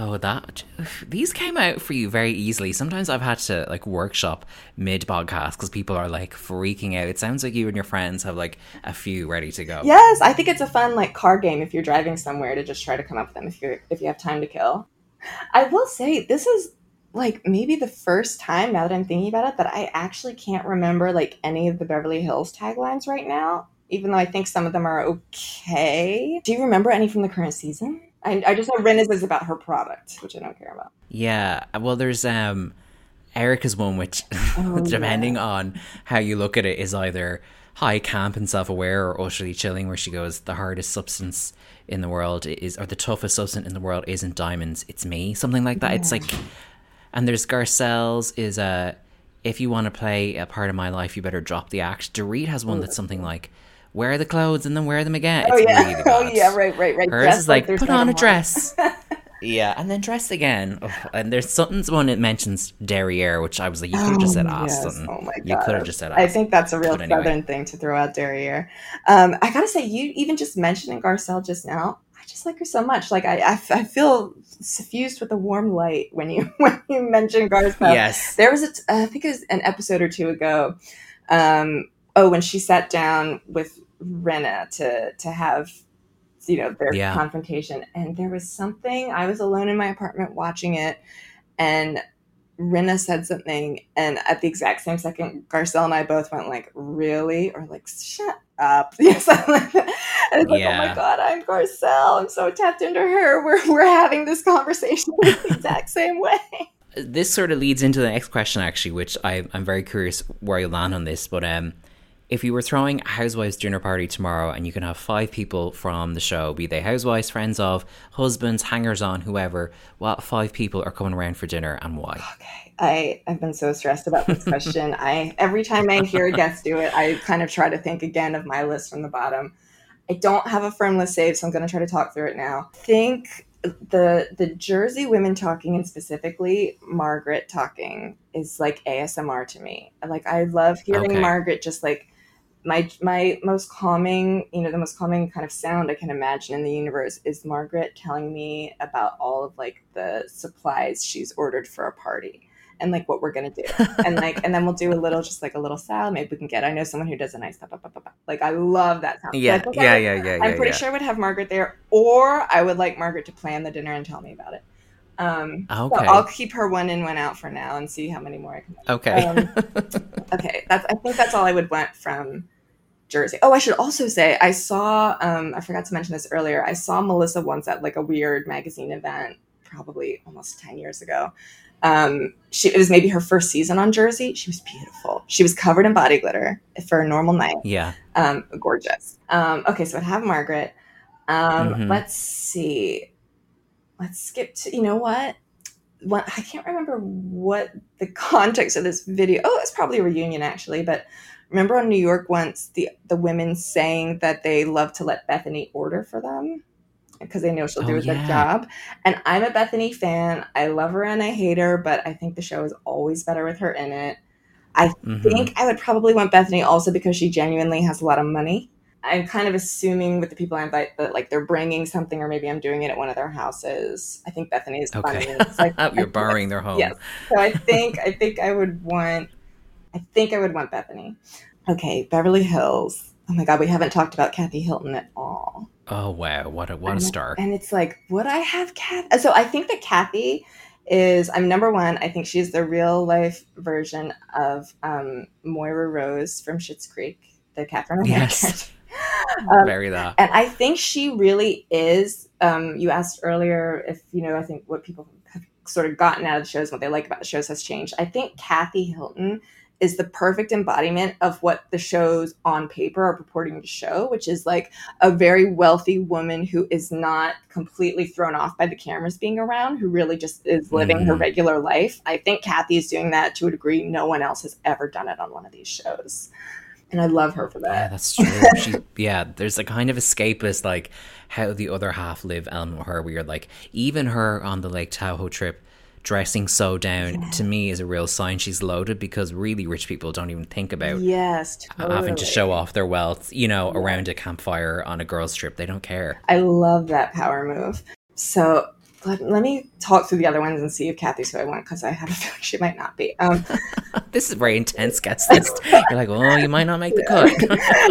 Oh, that these came out for you very easily. Sometimes I've had to like workshop mid-podcast because people are like freaking out. It sounds like you and your friends have like a few ready to go. Yes, I think it's a fun like car game if you're driving somewhere to just try to come up with them if you have time to kill. I will say this is like maybe the first time now that I'm thinking about it that I actually can't remember like any of the Beverly Hills taglines right now, even though I think some of them are okay. Do you remember any from the current season? I just know Rinna's is about her product, which I don't care about. Yeah. Well, there's Erica's one, which depending on how you look at it is either high camp and self-aware or utterly chilling, where she goes, the hardest substance in the world is, or the toughest substance in the world isn't diamonds, it's me. Something like that. Yeah. It's like, and there's Garcelle's is, if you want to play a part of my life, you better drop the act. Dorit has one that's something like, wear the clothes and then wear them again. It's really bad. Oh, yeah, right. Hers is like put on a dress. Yeah, and then dress again. Oh, and there's Sutton's one, it mentions derriere, which I was like, you could have just said ass. Yes. Oh, my God. You could have just said ass. I think that's a real Southern thing to throw out derriere. I got to say, you even just mentioning Garcelle just now, I just like her so much. Like, I feel suffused with a warm light when you mention Garcelle. Yes. There was, I think it was an episode or two ago, when she sat down with Rinna to have, their confrontation. And there was something, I was alone in my apartment watching it, and Rinna said something, and at the exact same second, Garcelle and I both went like, really? Or like, shut up. Yes, I'm like that. And it's like, oh my God, I'm Garcelle. I'm so tapped into her. We're having this conversation the exact same way. This sort of leads into the next question, actually, which I'm very curious where you land on this, but if you were throwing a Housewives dinner party tomorrow and you can have 5 people from the show, be they Housewives, friends of, husbands, hangers-on, whoever, what 5 people are coming around for dinner and why? Okay, I've been so stressed about this question. Every time I hear a guest do it, I kind of try to think again of my list from the bottom. I don't have a firm list saved, so I'm going to try to talk through it now. I think the Jersey women talking, and specifically Margaret talking, is like ASMR to me. Like, I love hearing Margaret just like, my most calming, the most calming kind of sound I can imagine in the universe is Margaret telling me about all of like the supplies she's ordered for a party and like what we're going to do. And like, and then we'll do a little salad. Maybe we can get, I know someone who does a nice, like, I love that sound. Yeah. So I'm pretty sure I would have Margaret there, or I would like Margaret to plan the dinner and tell me about it. So I'll keep her one in, one out for now and see how many more I can make. Okay. I think that's all I would want from Jersey. Oh, I should also say, I saw, I forgot to mention this earlier, I saw Melissa once at like a weird magazine event, probably almost 10 years ago. It was maybe her first season on Jersey. She was beautiful. She was covered in body glitter for a normal night. Yeah. Gorgeous. So I'd have Margaret. Let's see. Let's skip to, you know what? I can't remember what the context of this video. Oh, it's probably a reunion, actually. But remember on New York once, the women saying that they love to let Bethany order for them because they know she'll do a good job. And I'm a Bethany fan. I love her and I hate her, but I think the show is always better with her in it. I think I would probably want Bethany also because she genuinely has a lot of money. I'm kind of assuming with the people I invite that like they're bringing something, or maybe I'm doing it at one of their houses. I think Bethany is funny. It's like, you're borrowing their home. Yes. So I think I would want Bethany. Okay, Beverly Hills. Oh my God, we haven't talked about Kathy Hilton at all. Oh wow, what a star! And it's like, would I have Kathy? So I think that Kathy is. I'm number one. I think she's the real life version of Moira Rose from Schitt's Creek, the Catherine. Yes. Very that. And I think she really is, you asked earlier if, I think what people have sort of gotten out of the shows, what they like about the shows has changed. I think Kathy Hilton is the perfect embodiment of what the shows on paper are purporting to show, which is like a very wealthy woman who is not completely thrown off by the cameras being around, who really just is living her regular life. I think Kathy is doing that to a degree no one else has ever done it on one of these shows. And I love her for that. Yeah, that's true. There's a kind of escapist, like how the other half live element with her, where you're like, even her on the Lake Tahoe trip, dressing so down, to me is a real sign she's loaded, because really rich people don't even think about having to show off their wealth, around a campfire on a girls' trip. They don't care. I love that power move. So Let me talk through the other ones and see if Kathy's who I want, because I have a feeling she might not be. This is very intense guest list. You're like, oh, you might not make the cut.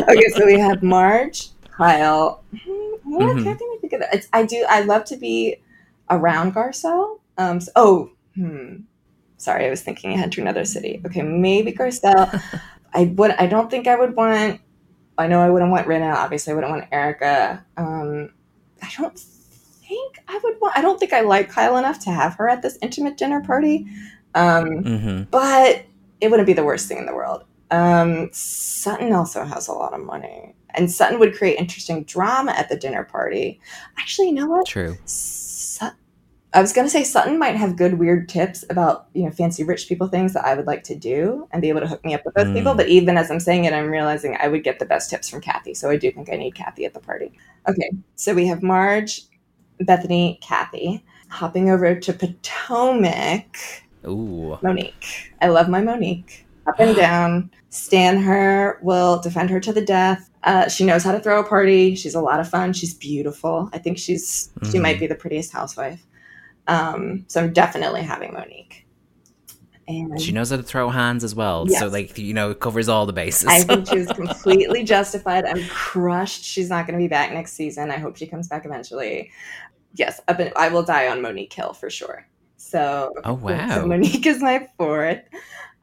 Okay, so we have Marge, Kyle. Kathy might be good. I love to be around Garcelle. Sorry, I was thinking ahead to another city. Okay, maybe Garcelle. I don't think I would want. I know I wouldn't want Rinna. Obviously, I wouldn't want Erica. I don't think I like Kyle enough to have her at this intimate dinner party. But it wouldn't be the worst thing in the world. Sutton also has a lot of money, and Sutton would create interesting drama at the dinner party. Actually, you know what? True. I was going to say Sutton might have good, weird tips about, fancy rich people things that I would like to do and be able to hook me up with those people. But even as I'm saying it, I'm realizing I would get the best tips from Kathy. So I do think I need Kathy at the party. Okay. So we have Marge, Bethany, Kathy. Hopping over to Potomac. Ooh. Monique. I love my Monique. Up and down. Stan her. Will defend her to the death. She knows how to throw a party. She's a lot of fun. She's beautiful. I think she might be the prettiest housewife. So I'm definitely having Monique. And she knows how to throw hands as well. Yes. So, it covers all the bases. I think she was completely justified. I'm crushed she's not going to be back next season. I hope she comes back eventually. Yes, I will die on Monique Hill for sure. So, oh, wow. So Monique is my fourth.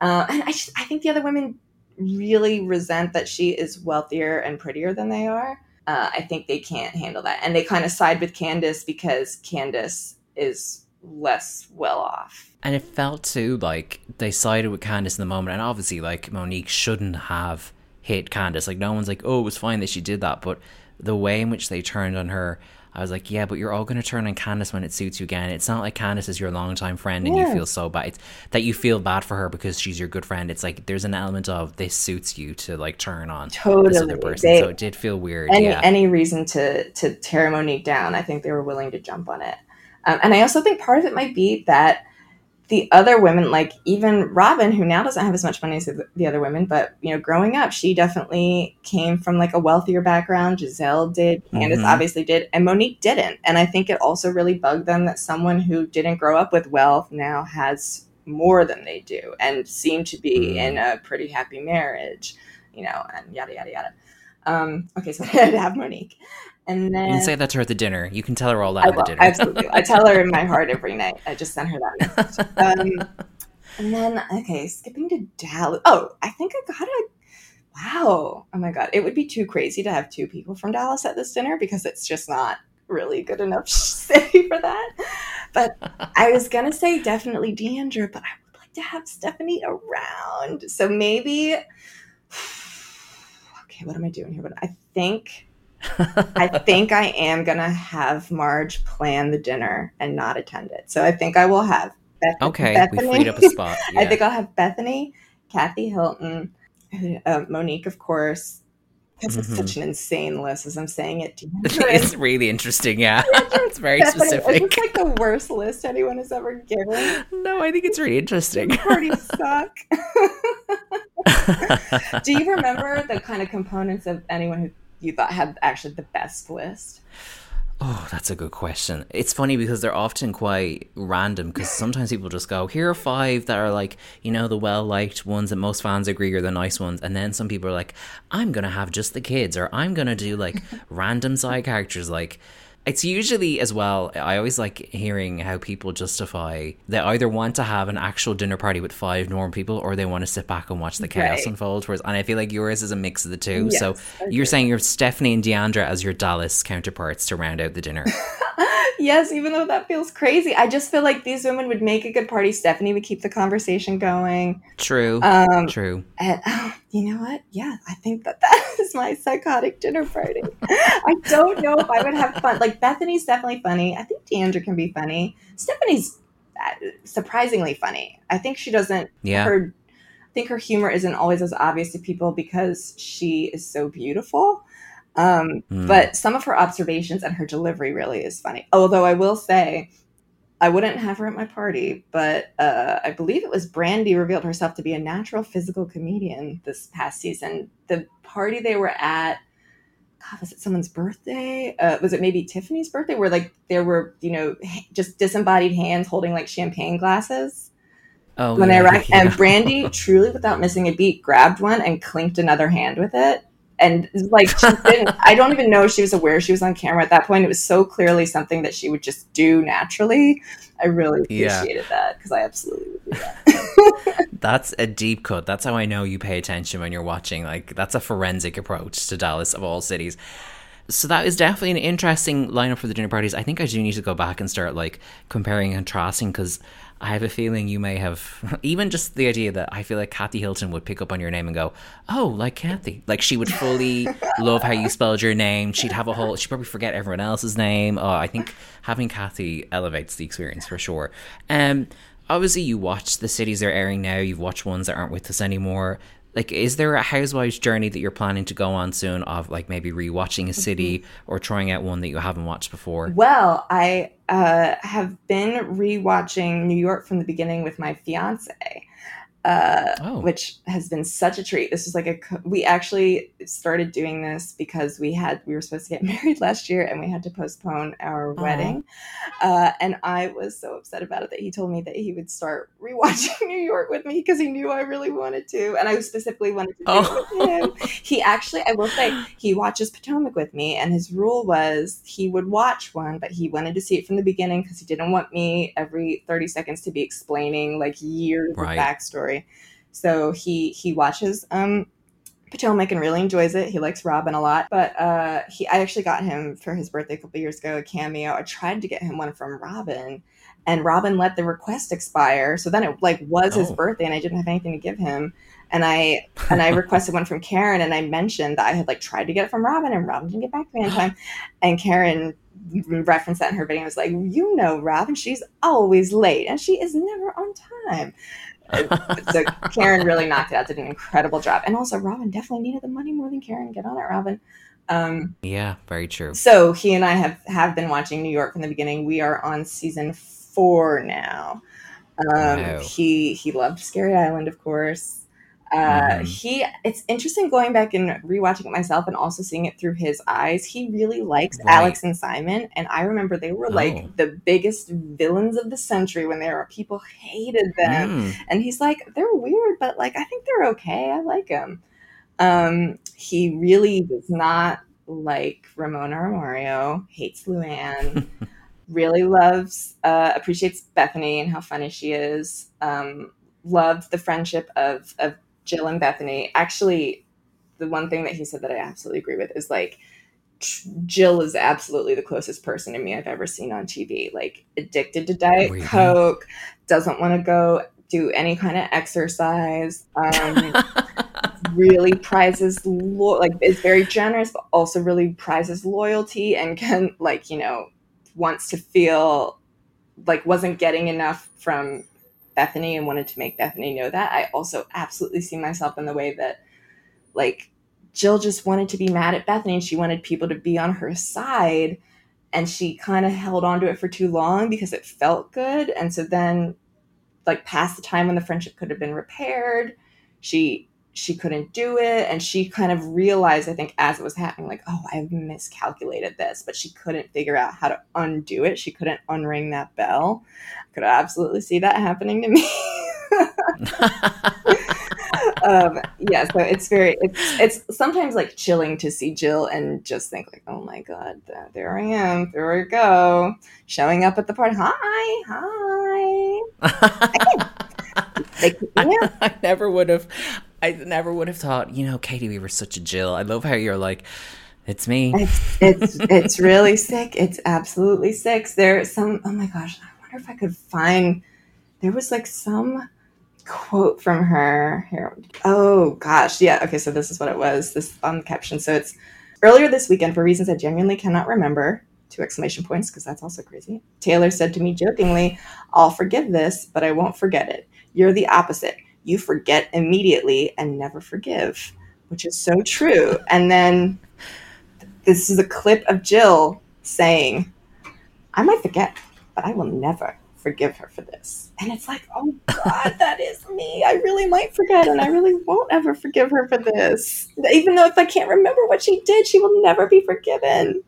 And I think the other women really resent that she is wealthier and prettier than they are. I think they can't handle that. And they kind of side with Candiace because Candiace is less well off. And it felt too like they sided with Candiace in the moment, and obviously Monique shouldn't have hit Candiace. No one's like, oh, it was fine that she did that, but the way in which they turned on her, I was like, yeah, but you're all going to turn on Candiace when it suits you again. It's not like Candiace is your longtime friend and you feel so bad. It's that you feel bad for her because she's your good friend. It's like there's an element of this suits you to turn on this other person. So it did feel weird. Any reason to tear Monique down, I think they were willing to jump on it. And I also think part of it might be that the other women, even Robin, who now doesn't have as much money as the other women, but, growing up, she definitely came from a wealthier background. Giselle did. Candiace obviously did. And Monique didn't. And I think it also really bugged them that someone who didn't grow up with wealth now has more than they do and seem to be in a pretty happy marriage, and yada, yada, yada. Okay, so I had to have Monique. And then, you can say that to her at the dinner. You can tell her all that at the dinner. Absolutely. I tell her in my heart every night. I just sent her that message. And then, okay, skipping to Dallas. Oh, I think I got to – wow. Oh, my God. It would be too crazy to have two people from Dallas at this dinner because it's just not really good enough city for that. But I was going to say definitely Deandra, but I would like to have Stephanie around. So maybe – okay, what am I doing here? But I think I am going to have Marge plan the dinner and not attend it. So I think I will have Bethany. We freed up a spot. Yeah. I think I'll have Bethany, Kathy Hilton, Monique, of course. This is such an insane list as I'm saying it. It's really interesting, yeah. It's very specific. It's the worst list anyone has ever given. No, I think it's really interesting. Parties suck. Do you remember the kind of components of anyone who you thought had actually the best list? Oh, that's a good question. It's funny because they're often quite random because sometimes people just go, here are five that are the well-liked ones that most fans agree are the nice ones. And then some people are like, I'm going to have just the kids, or I'm going to do random side characters. It's usually as well, I always like hearing how people justify they either want to have an actual dinner party with five normal people or they want to sit back and watch the chaos unfold. And I feel like yours is a mix of the two. Yes, so you're saying you're Stephanie and Deandra as your Dallas counterparts to round out the dinner. Yes, even though that feels crazy. I just feel like these women would make a good party. Stephanie would keep the conversation going. True. True. And, you know what? Yeah, I think that is my psychotic dinner party. I don't know if I would have fun. Bethany's definitely funny. I think Deandra can be funny. Stephanie's surprisingly funny. I think she doesn't. Yeah. I think her humor isn't always as obvious to people because she is so beautiful. But some of her observations and her delivery really is funny. Although I will say, I wouldn't have her at my party, but I believe it was Brandy revealed herself to be a natural physical comedian this past season. The party they were at was it someone's birthday? Was it maybe Tiffany's birthday, where like there were, you know, just disembodied hands holding like champagne glasses? Oh, when yeah. And Brandy, truly without missing a beat, grabbed one and clinked another hand with it. And like, she didn't, I don't even know if she was aware she was on camera at that point. It was so clearly something that she would just do naturally. I really appreciated that, because I absolutely would do that. That's a deep cut. That's how I know you pay attention when you're watching. Like, that's a forensic approach to Dallas of all cities. So that is definitely an interesting lineup for the dinner parties. I think I do need to go back and start like comparing and contrasting, because I have a feeling you may have, even just the idea that I feel like Kathy Hilton would pick up on your name and go, oh, like Kathy. Like, she would fully love how you spelled your name. She'd have a whole, she'd probably forget everyone else's name. Oh, I think having Kathy elevates the experience for sure. Obviously you watch the cities they're airing now. You've watched ones that aren't with us anymore. Like, is there a Housewives journey that you're planning to go on soon, of like maybe rewatching a city or trying out one that you haven't watched before? Well, I have been rewatching New York from the beginning with my fiance, which has been such a treat. This was like we actually started doing this because we were supposed to get married last year and we had to postpone our wedding. And I was so upset about it that he told me that he would start rewatching New York with me, because he knew I really wanted to. And I specifically wanted to do it with him. He actually, I will say, he watches Potomac with me, and his rule was he would watch one, but he wanted to see it from the beginning, because he didn't want me every 30 seconds to be explaining like years of backstory. So he watches Potomac and really enjoys it. He likes Robin a lot, but I actually got him for his birthday a couple years ago a cameo. I tried to get him one from Robin, and Robin let the request expire. So then it like was his birthday, and I didn't have anything to give him. And I requested one from Karen, and I mentioned that I had like tried to get it from Robin, and Robin didn't get back to me in time. And Karen referenced that in her video. I was like, you know, Robin, she's always late, and she is never on time. So Karen really knocked it out, did an incredible job. And also Robin definitely needed the money more than Karen. Get on it, Robin. Yeah, very true. So he and I have been watching New York from the beginning. We are on season 4 now. He loved Scary Island, of course. It's interesting going back and rewatching it myself, and also seeing it through his eyes. He really likes Alex and Simon, and I remember they were like the biggest villains of the century when people hated them, and he's like, they're weird, but like I think they're okay. I like them. He really does not like Ramona or Mario. Hates Luann. Really loves, appreciates Bethany and how funny she is. Loved the friendship of Jill and Bethany. Actually, the one thing that he said that I absolutely agree with is like, Jill is absolutely the closest person to me I've ever seen on TV. Like, addicted to Diet Coke, doesn't want to go do any kind of exercise, really prizes is very generous, but also really prizes loyalty, and can like, you know, wants to feel like wasn't getting enough from Bethany and wanted to make Bethany know that. I also absolutely see myself in the way that like Jill just wanted to be mad at Bethany, and she wanted people to be on her side, and she kind of held on to it for too long because it felt good. And so then like past the time when the friendship could have been repaired, she couldn't do it. And she kind of realized, I think, as it was happening, like, oh, I've miscalculated this, but she couldn't figure out how to undo it. She couldn't unring that bell. I could absolutely see that happening to me. So it's sometimes like chilling to see Jill and just think like, oh my God, there I am. There we go. Showing up at the party. Hi. Like, yeah. I never would have thought, you know, Caity Weaver was such a Jill. I love how you're like, it's me. It's really sick. It's absolutely sick. There's some, oh my gosh, I wonder if I could find, there was like some quote from her here. Oh gosh. Yeah. Okay. So this is what it was. This on the caption. So it's earlier this weekend, for reasons I genuinely cannot remember, 2 exclamation points. 'Cause that's also crazy. Taylor said to me jokingly, I'll forgive this, but I won't forget it. You're the opposite. You forget immediately and never forgive, which is so true. And then this is a clip of Jill saying, I might forget, but I will never forgive her for this. And it's like, oh God, that is me. I really might forget, and I really won't ever forgive her for this. Even though if I can't remember what she did, she will never be forgiven.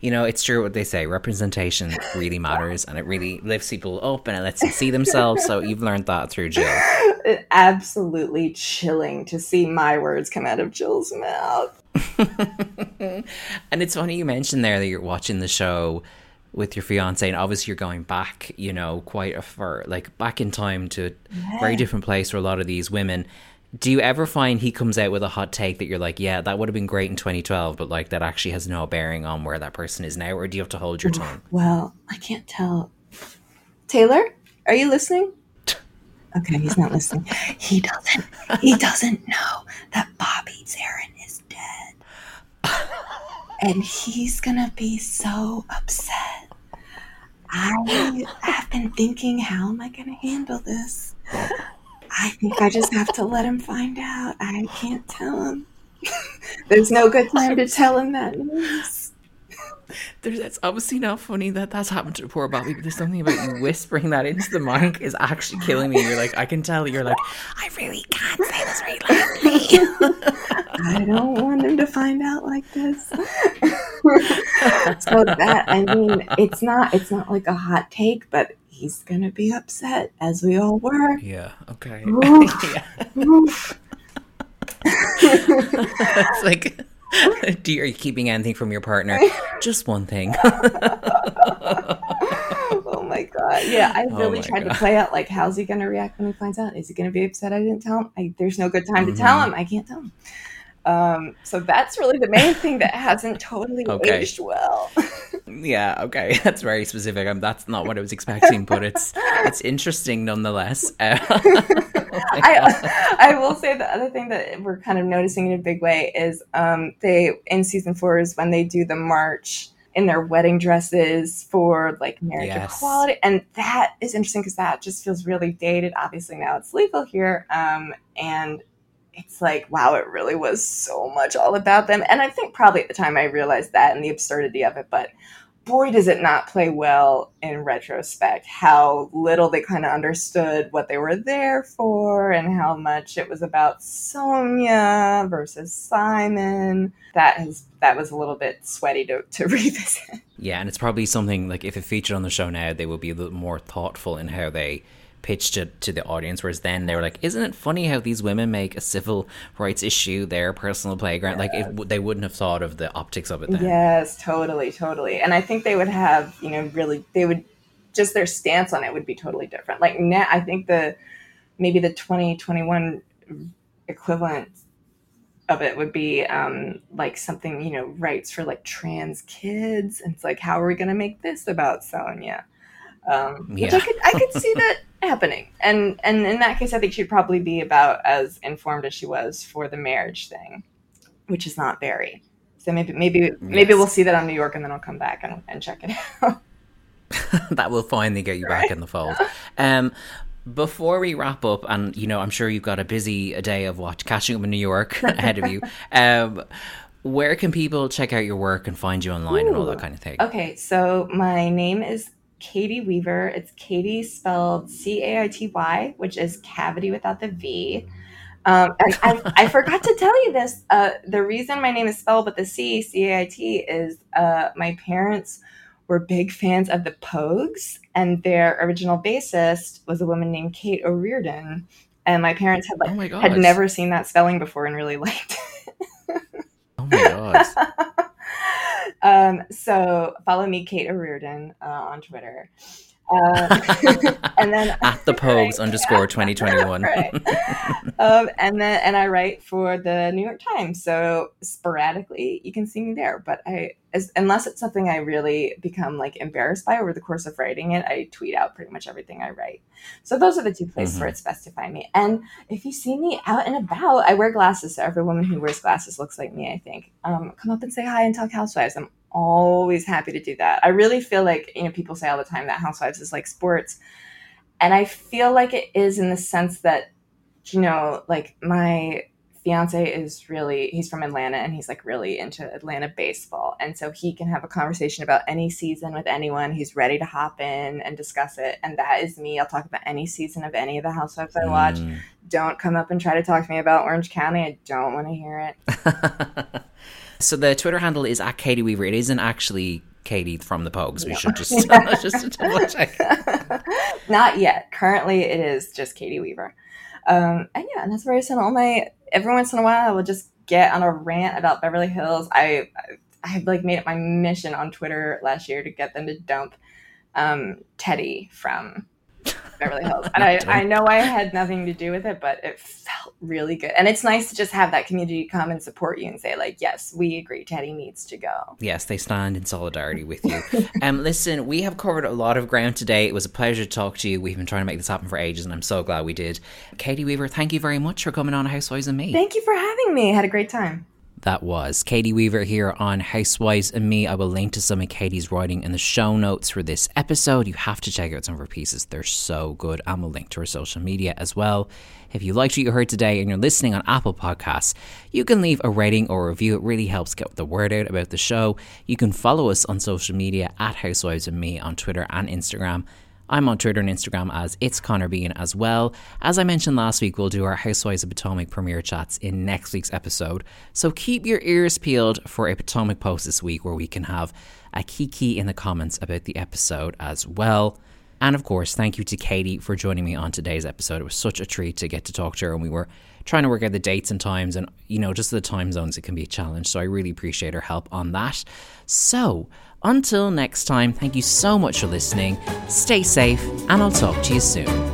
You know, it's true what they say. Representation really matters, and it really lifts people up and it lets them see themselves. So you've learned that through Jill. It's absolutely chilling to see my words come out of Jill's mouth. And it's funny you mentioned there that you're watching the show with your fiance, and obviously you're going back, you know, quite a far, like back in time to a very different place for a lot of these women. Do you ever find he comes out with a hot take that you're like, yeah, that would have been great in 2012, but like that actually has no bearing on where that person is now? Or do you have to hold your tongue? Well, I can't tell. Taylor, are you listening? Okay, he's not listening. He doesn't know that Bobby Zarin is dead. And he's going to be so upset. I have been thinking, how am I going to handle this? I think I just have to let him find out. I can't tell him. There's no good time to tell him that news. It's obviously not funny that that's happened to poor Bobby, but there's something about you whispering that into the mic is actually killing me. You're like, I can tell. You're like, I really can't say this right loudly. I don't want him to find out like this. So that, I mean, it's not like a hot take, but he's going to be upset, as we all were. Yeah, okay. Oof. Yeah. Oof. It's like, are you keeping anything from your partner? Just one thing. Oh, my God. Yeah, I really tried to play out, like, how's he going to react when he finds out? Is he going to be upset I didn't tell him? There's no good time to tell him. I can't tell him. So that's really the main thing that hasn't totally aged well. Yeah, okay, that's very specific. That's not what I was expecting, but it's interesting nonetheless. I will say the other thing that we're kind of noticing in a big way is they in season 4 is when they do the march in their wedding dresses for like marriage equality, and that is interesting because that just feels really dated. Obviously now it's legal here, and it's like, wow, it really was so much all about them. And I think probably at the time I realized that and the absurdity of it, but boy, does it not play well in retrospect, how little they kind of understood what they were there for and how much it was about Sonia versus Simon. That was a little bit sweaty to revisit. Yeah, and it's probably something like if it featured on the show now, they would be a little more thoughtful in how they pitched it to the audience, whereas then they were like, isn't it funny how these women make a civil rights issue their personal playground? Like they wouldn't have thought of the optics of it then. Yes, totally. And I think they would have, you know, really, they would just, their stance on it would be totally different. Like now, I think maybe the 2021 equivalent of it would be like something, you know, rights for like trans kids, and it's like, how are we going to make this about Sonia? Which I could see that happening, and in that case I think she'd probably be about as informed as she was for the marriage thing, which is not very. So maybe we'll see that on New York, and then I'll come back and check it out. That will finally get you back in the fold. Before we wrap up, and you know I'm sure you've got a busy day of catching up in New York ahead of you, where can people check out your work and find you online and all that kind of thing? Okay, so my name is Caity Weaver. It's Caity spelled Caity, which is cavity without the V. And I forgot to tell you this. The reason my name is spelled with the C-A-I-T, is my parents were big fans of the Pogues, and their original bassist was a woman named Kate O'Riordan. And my parents had had never seen that spelling before and really liked it. Oh my God. So follow me, Kate O'Riordan, on Twitter. And then at the Pogues _2021. Right. And I write for the New York Times. So sporadically you can see me there, but unless it's something I really become like embarrassed by over the course of writing it, I tweet out pretty much everything I write. So those are the two places where it's best to find me. And if you see me out and about, I wear glasses. So every woman who wears glasses looks like me, I think. Come up and say hi and talk housewives. I'm always happy to do that. I really feel like, you know, people say all the time that Housewives is like sports. And I feel like it is, in the sense that, you know, like my fiance is really, he's from Atlanta and he's like really into Atlanta baseball. And so he can have a conversation about any season with anyone. He's ready to hop in and discuss it. And that is me. I'll talk about any season of any of the Housewives I watch. Don't come up and try to talk to me about Orange County. I don't want to hear it. So the Twitter handle is @CaitieWeaver. It isn't actually Caity from the Pogues. We should just double check. Not yet. Currently it is just Caity Weaver. And that's where I send all my, every once in a while I will just get on a rant about Beverly Hills. I like made it my mission on Twitter last year to get them to dump Teddy from Beverly Hills. And I know I had nothing to do with it, but it felt really good. And it's nice to just have that community come and support you and say, like, yes, we agree, Teddy needs to go. Yes, they stand in solidarity with you. Listen, we have covered a lot of ground today. It was a pleasure to talk to you. We've been trying to make this happen for ages, and I'm so glad we did. Caity Weaver, thank you very much for coming on Housewives and Me. Thank you for having me. I had a great time. That was Caity Weaver here on Housewives and Me. I will link to some of Katie's writing in the show notes for this episode. You have to check out some of her pieces. They're so good. And we'll link to her social media as well. If you liked what you heard today and you're listening on Apple Podcasts, you can leave a rating or a review. It really helps get the word out about the show. You can follow us on social media @HousewivesandMe on Twitter and Instagram. I'm on Twitter and Instagram as It's Connor Bean as well. As I mentioned last week, we'll do our Housewives of Potomac premiere chats in next week's episode. So keep your ears peeled for a Potomac post this week where we can have a kiki in the comments about the episode as well. And of course, thank you to Caity for joining me on today's episode. It was such a treat to get to talk to her, and we were trying to work out the dates and times, and you know, just the time zones, it can be a challenge. So I really appreciate her help on that. So until next time, thank you so much for listening. Stay safe, and I'll talk to you soon.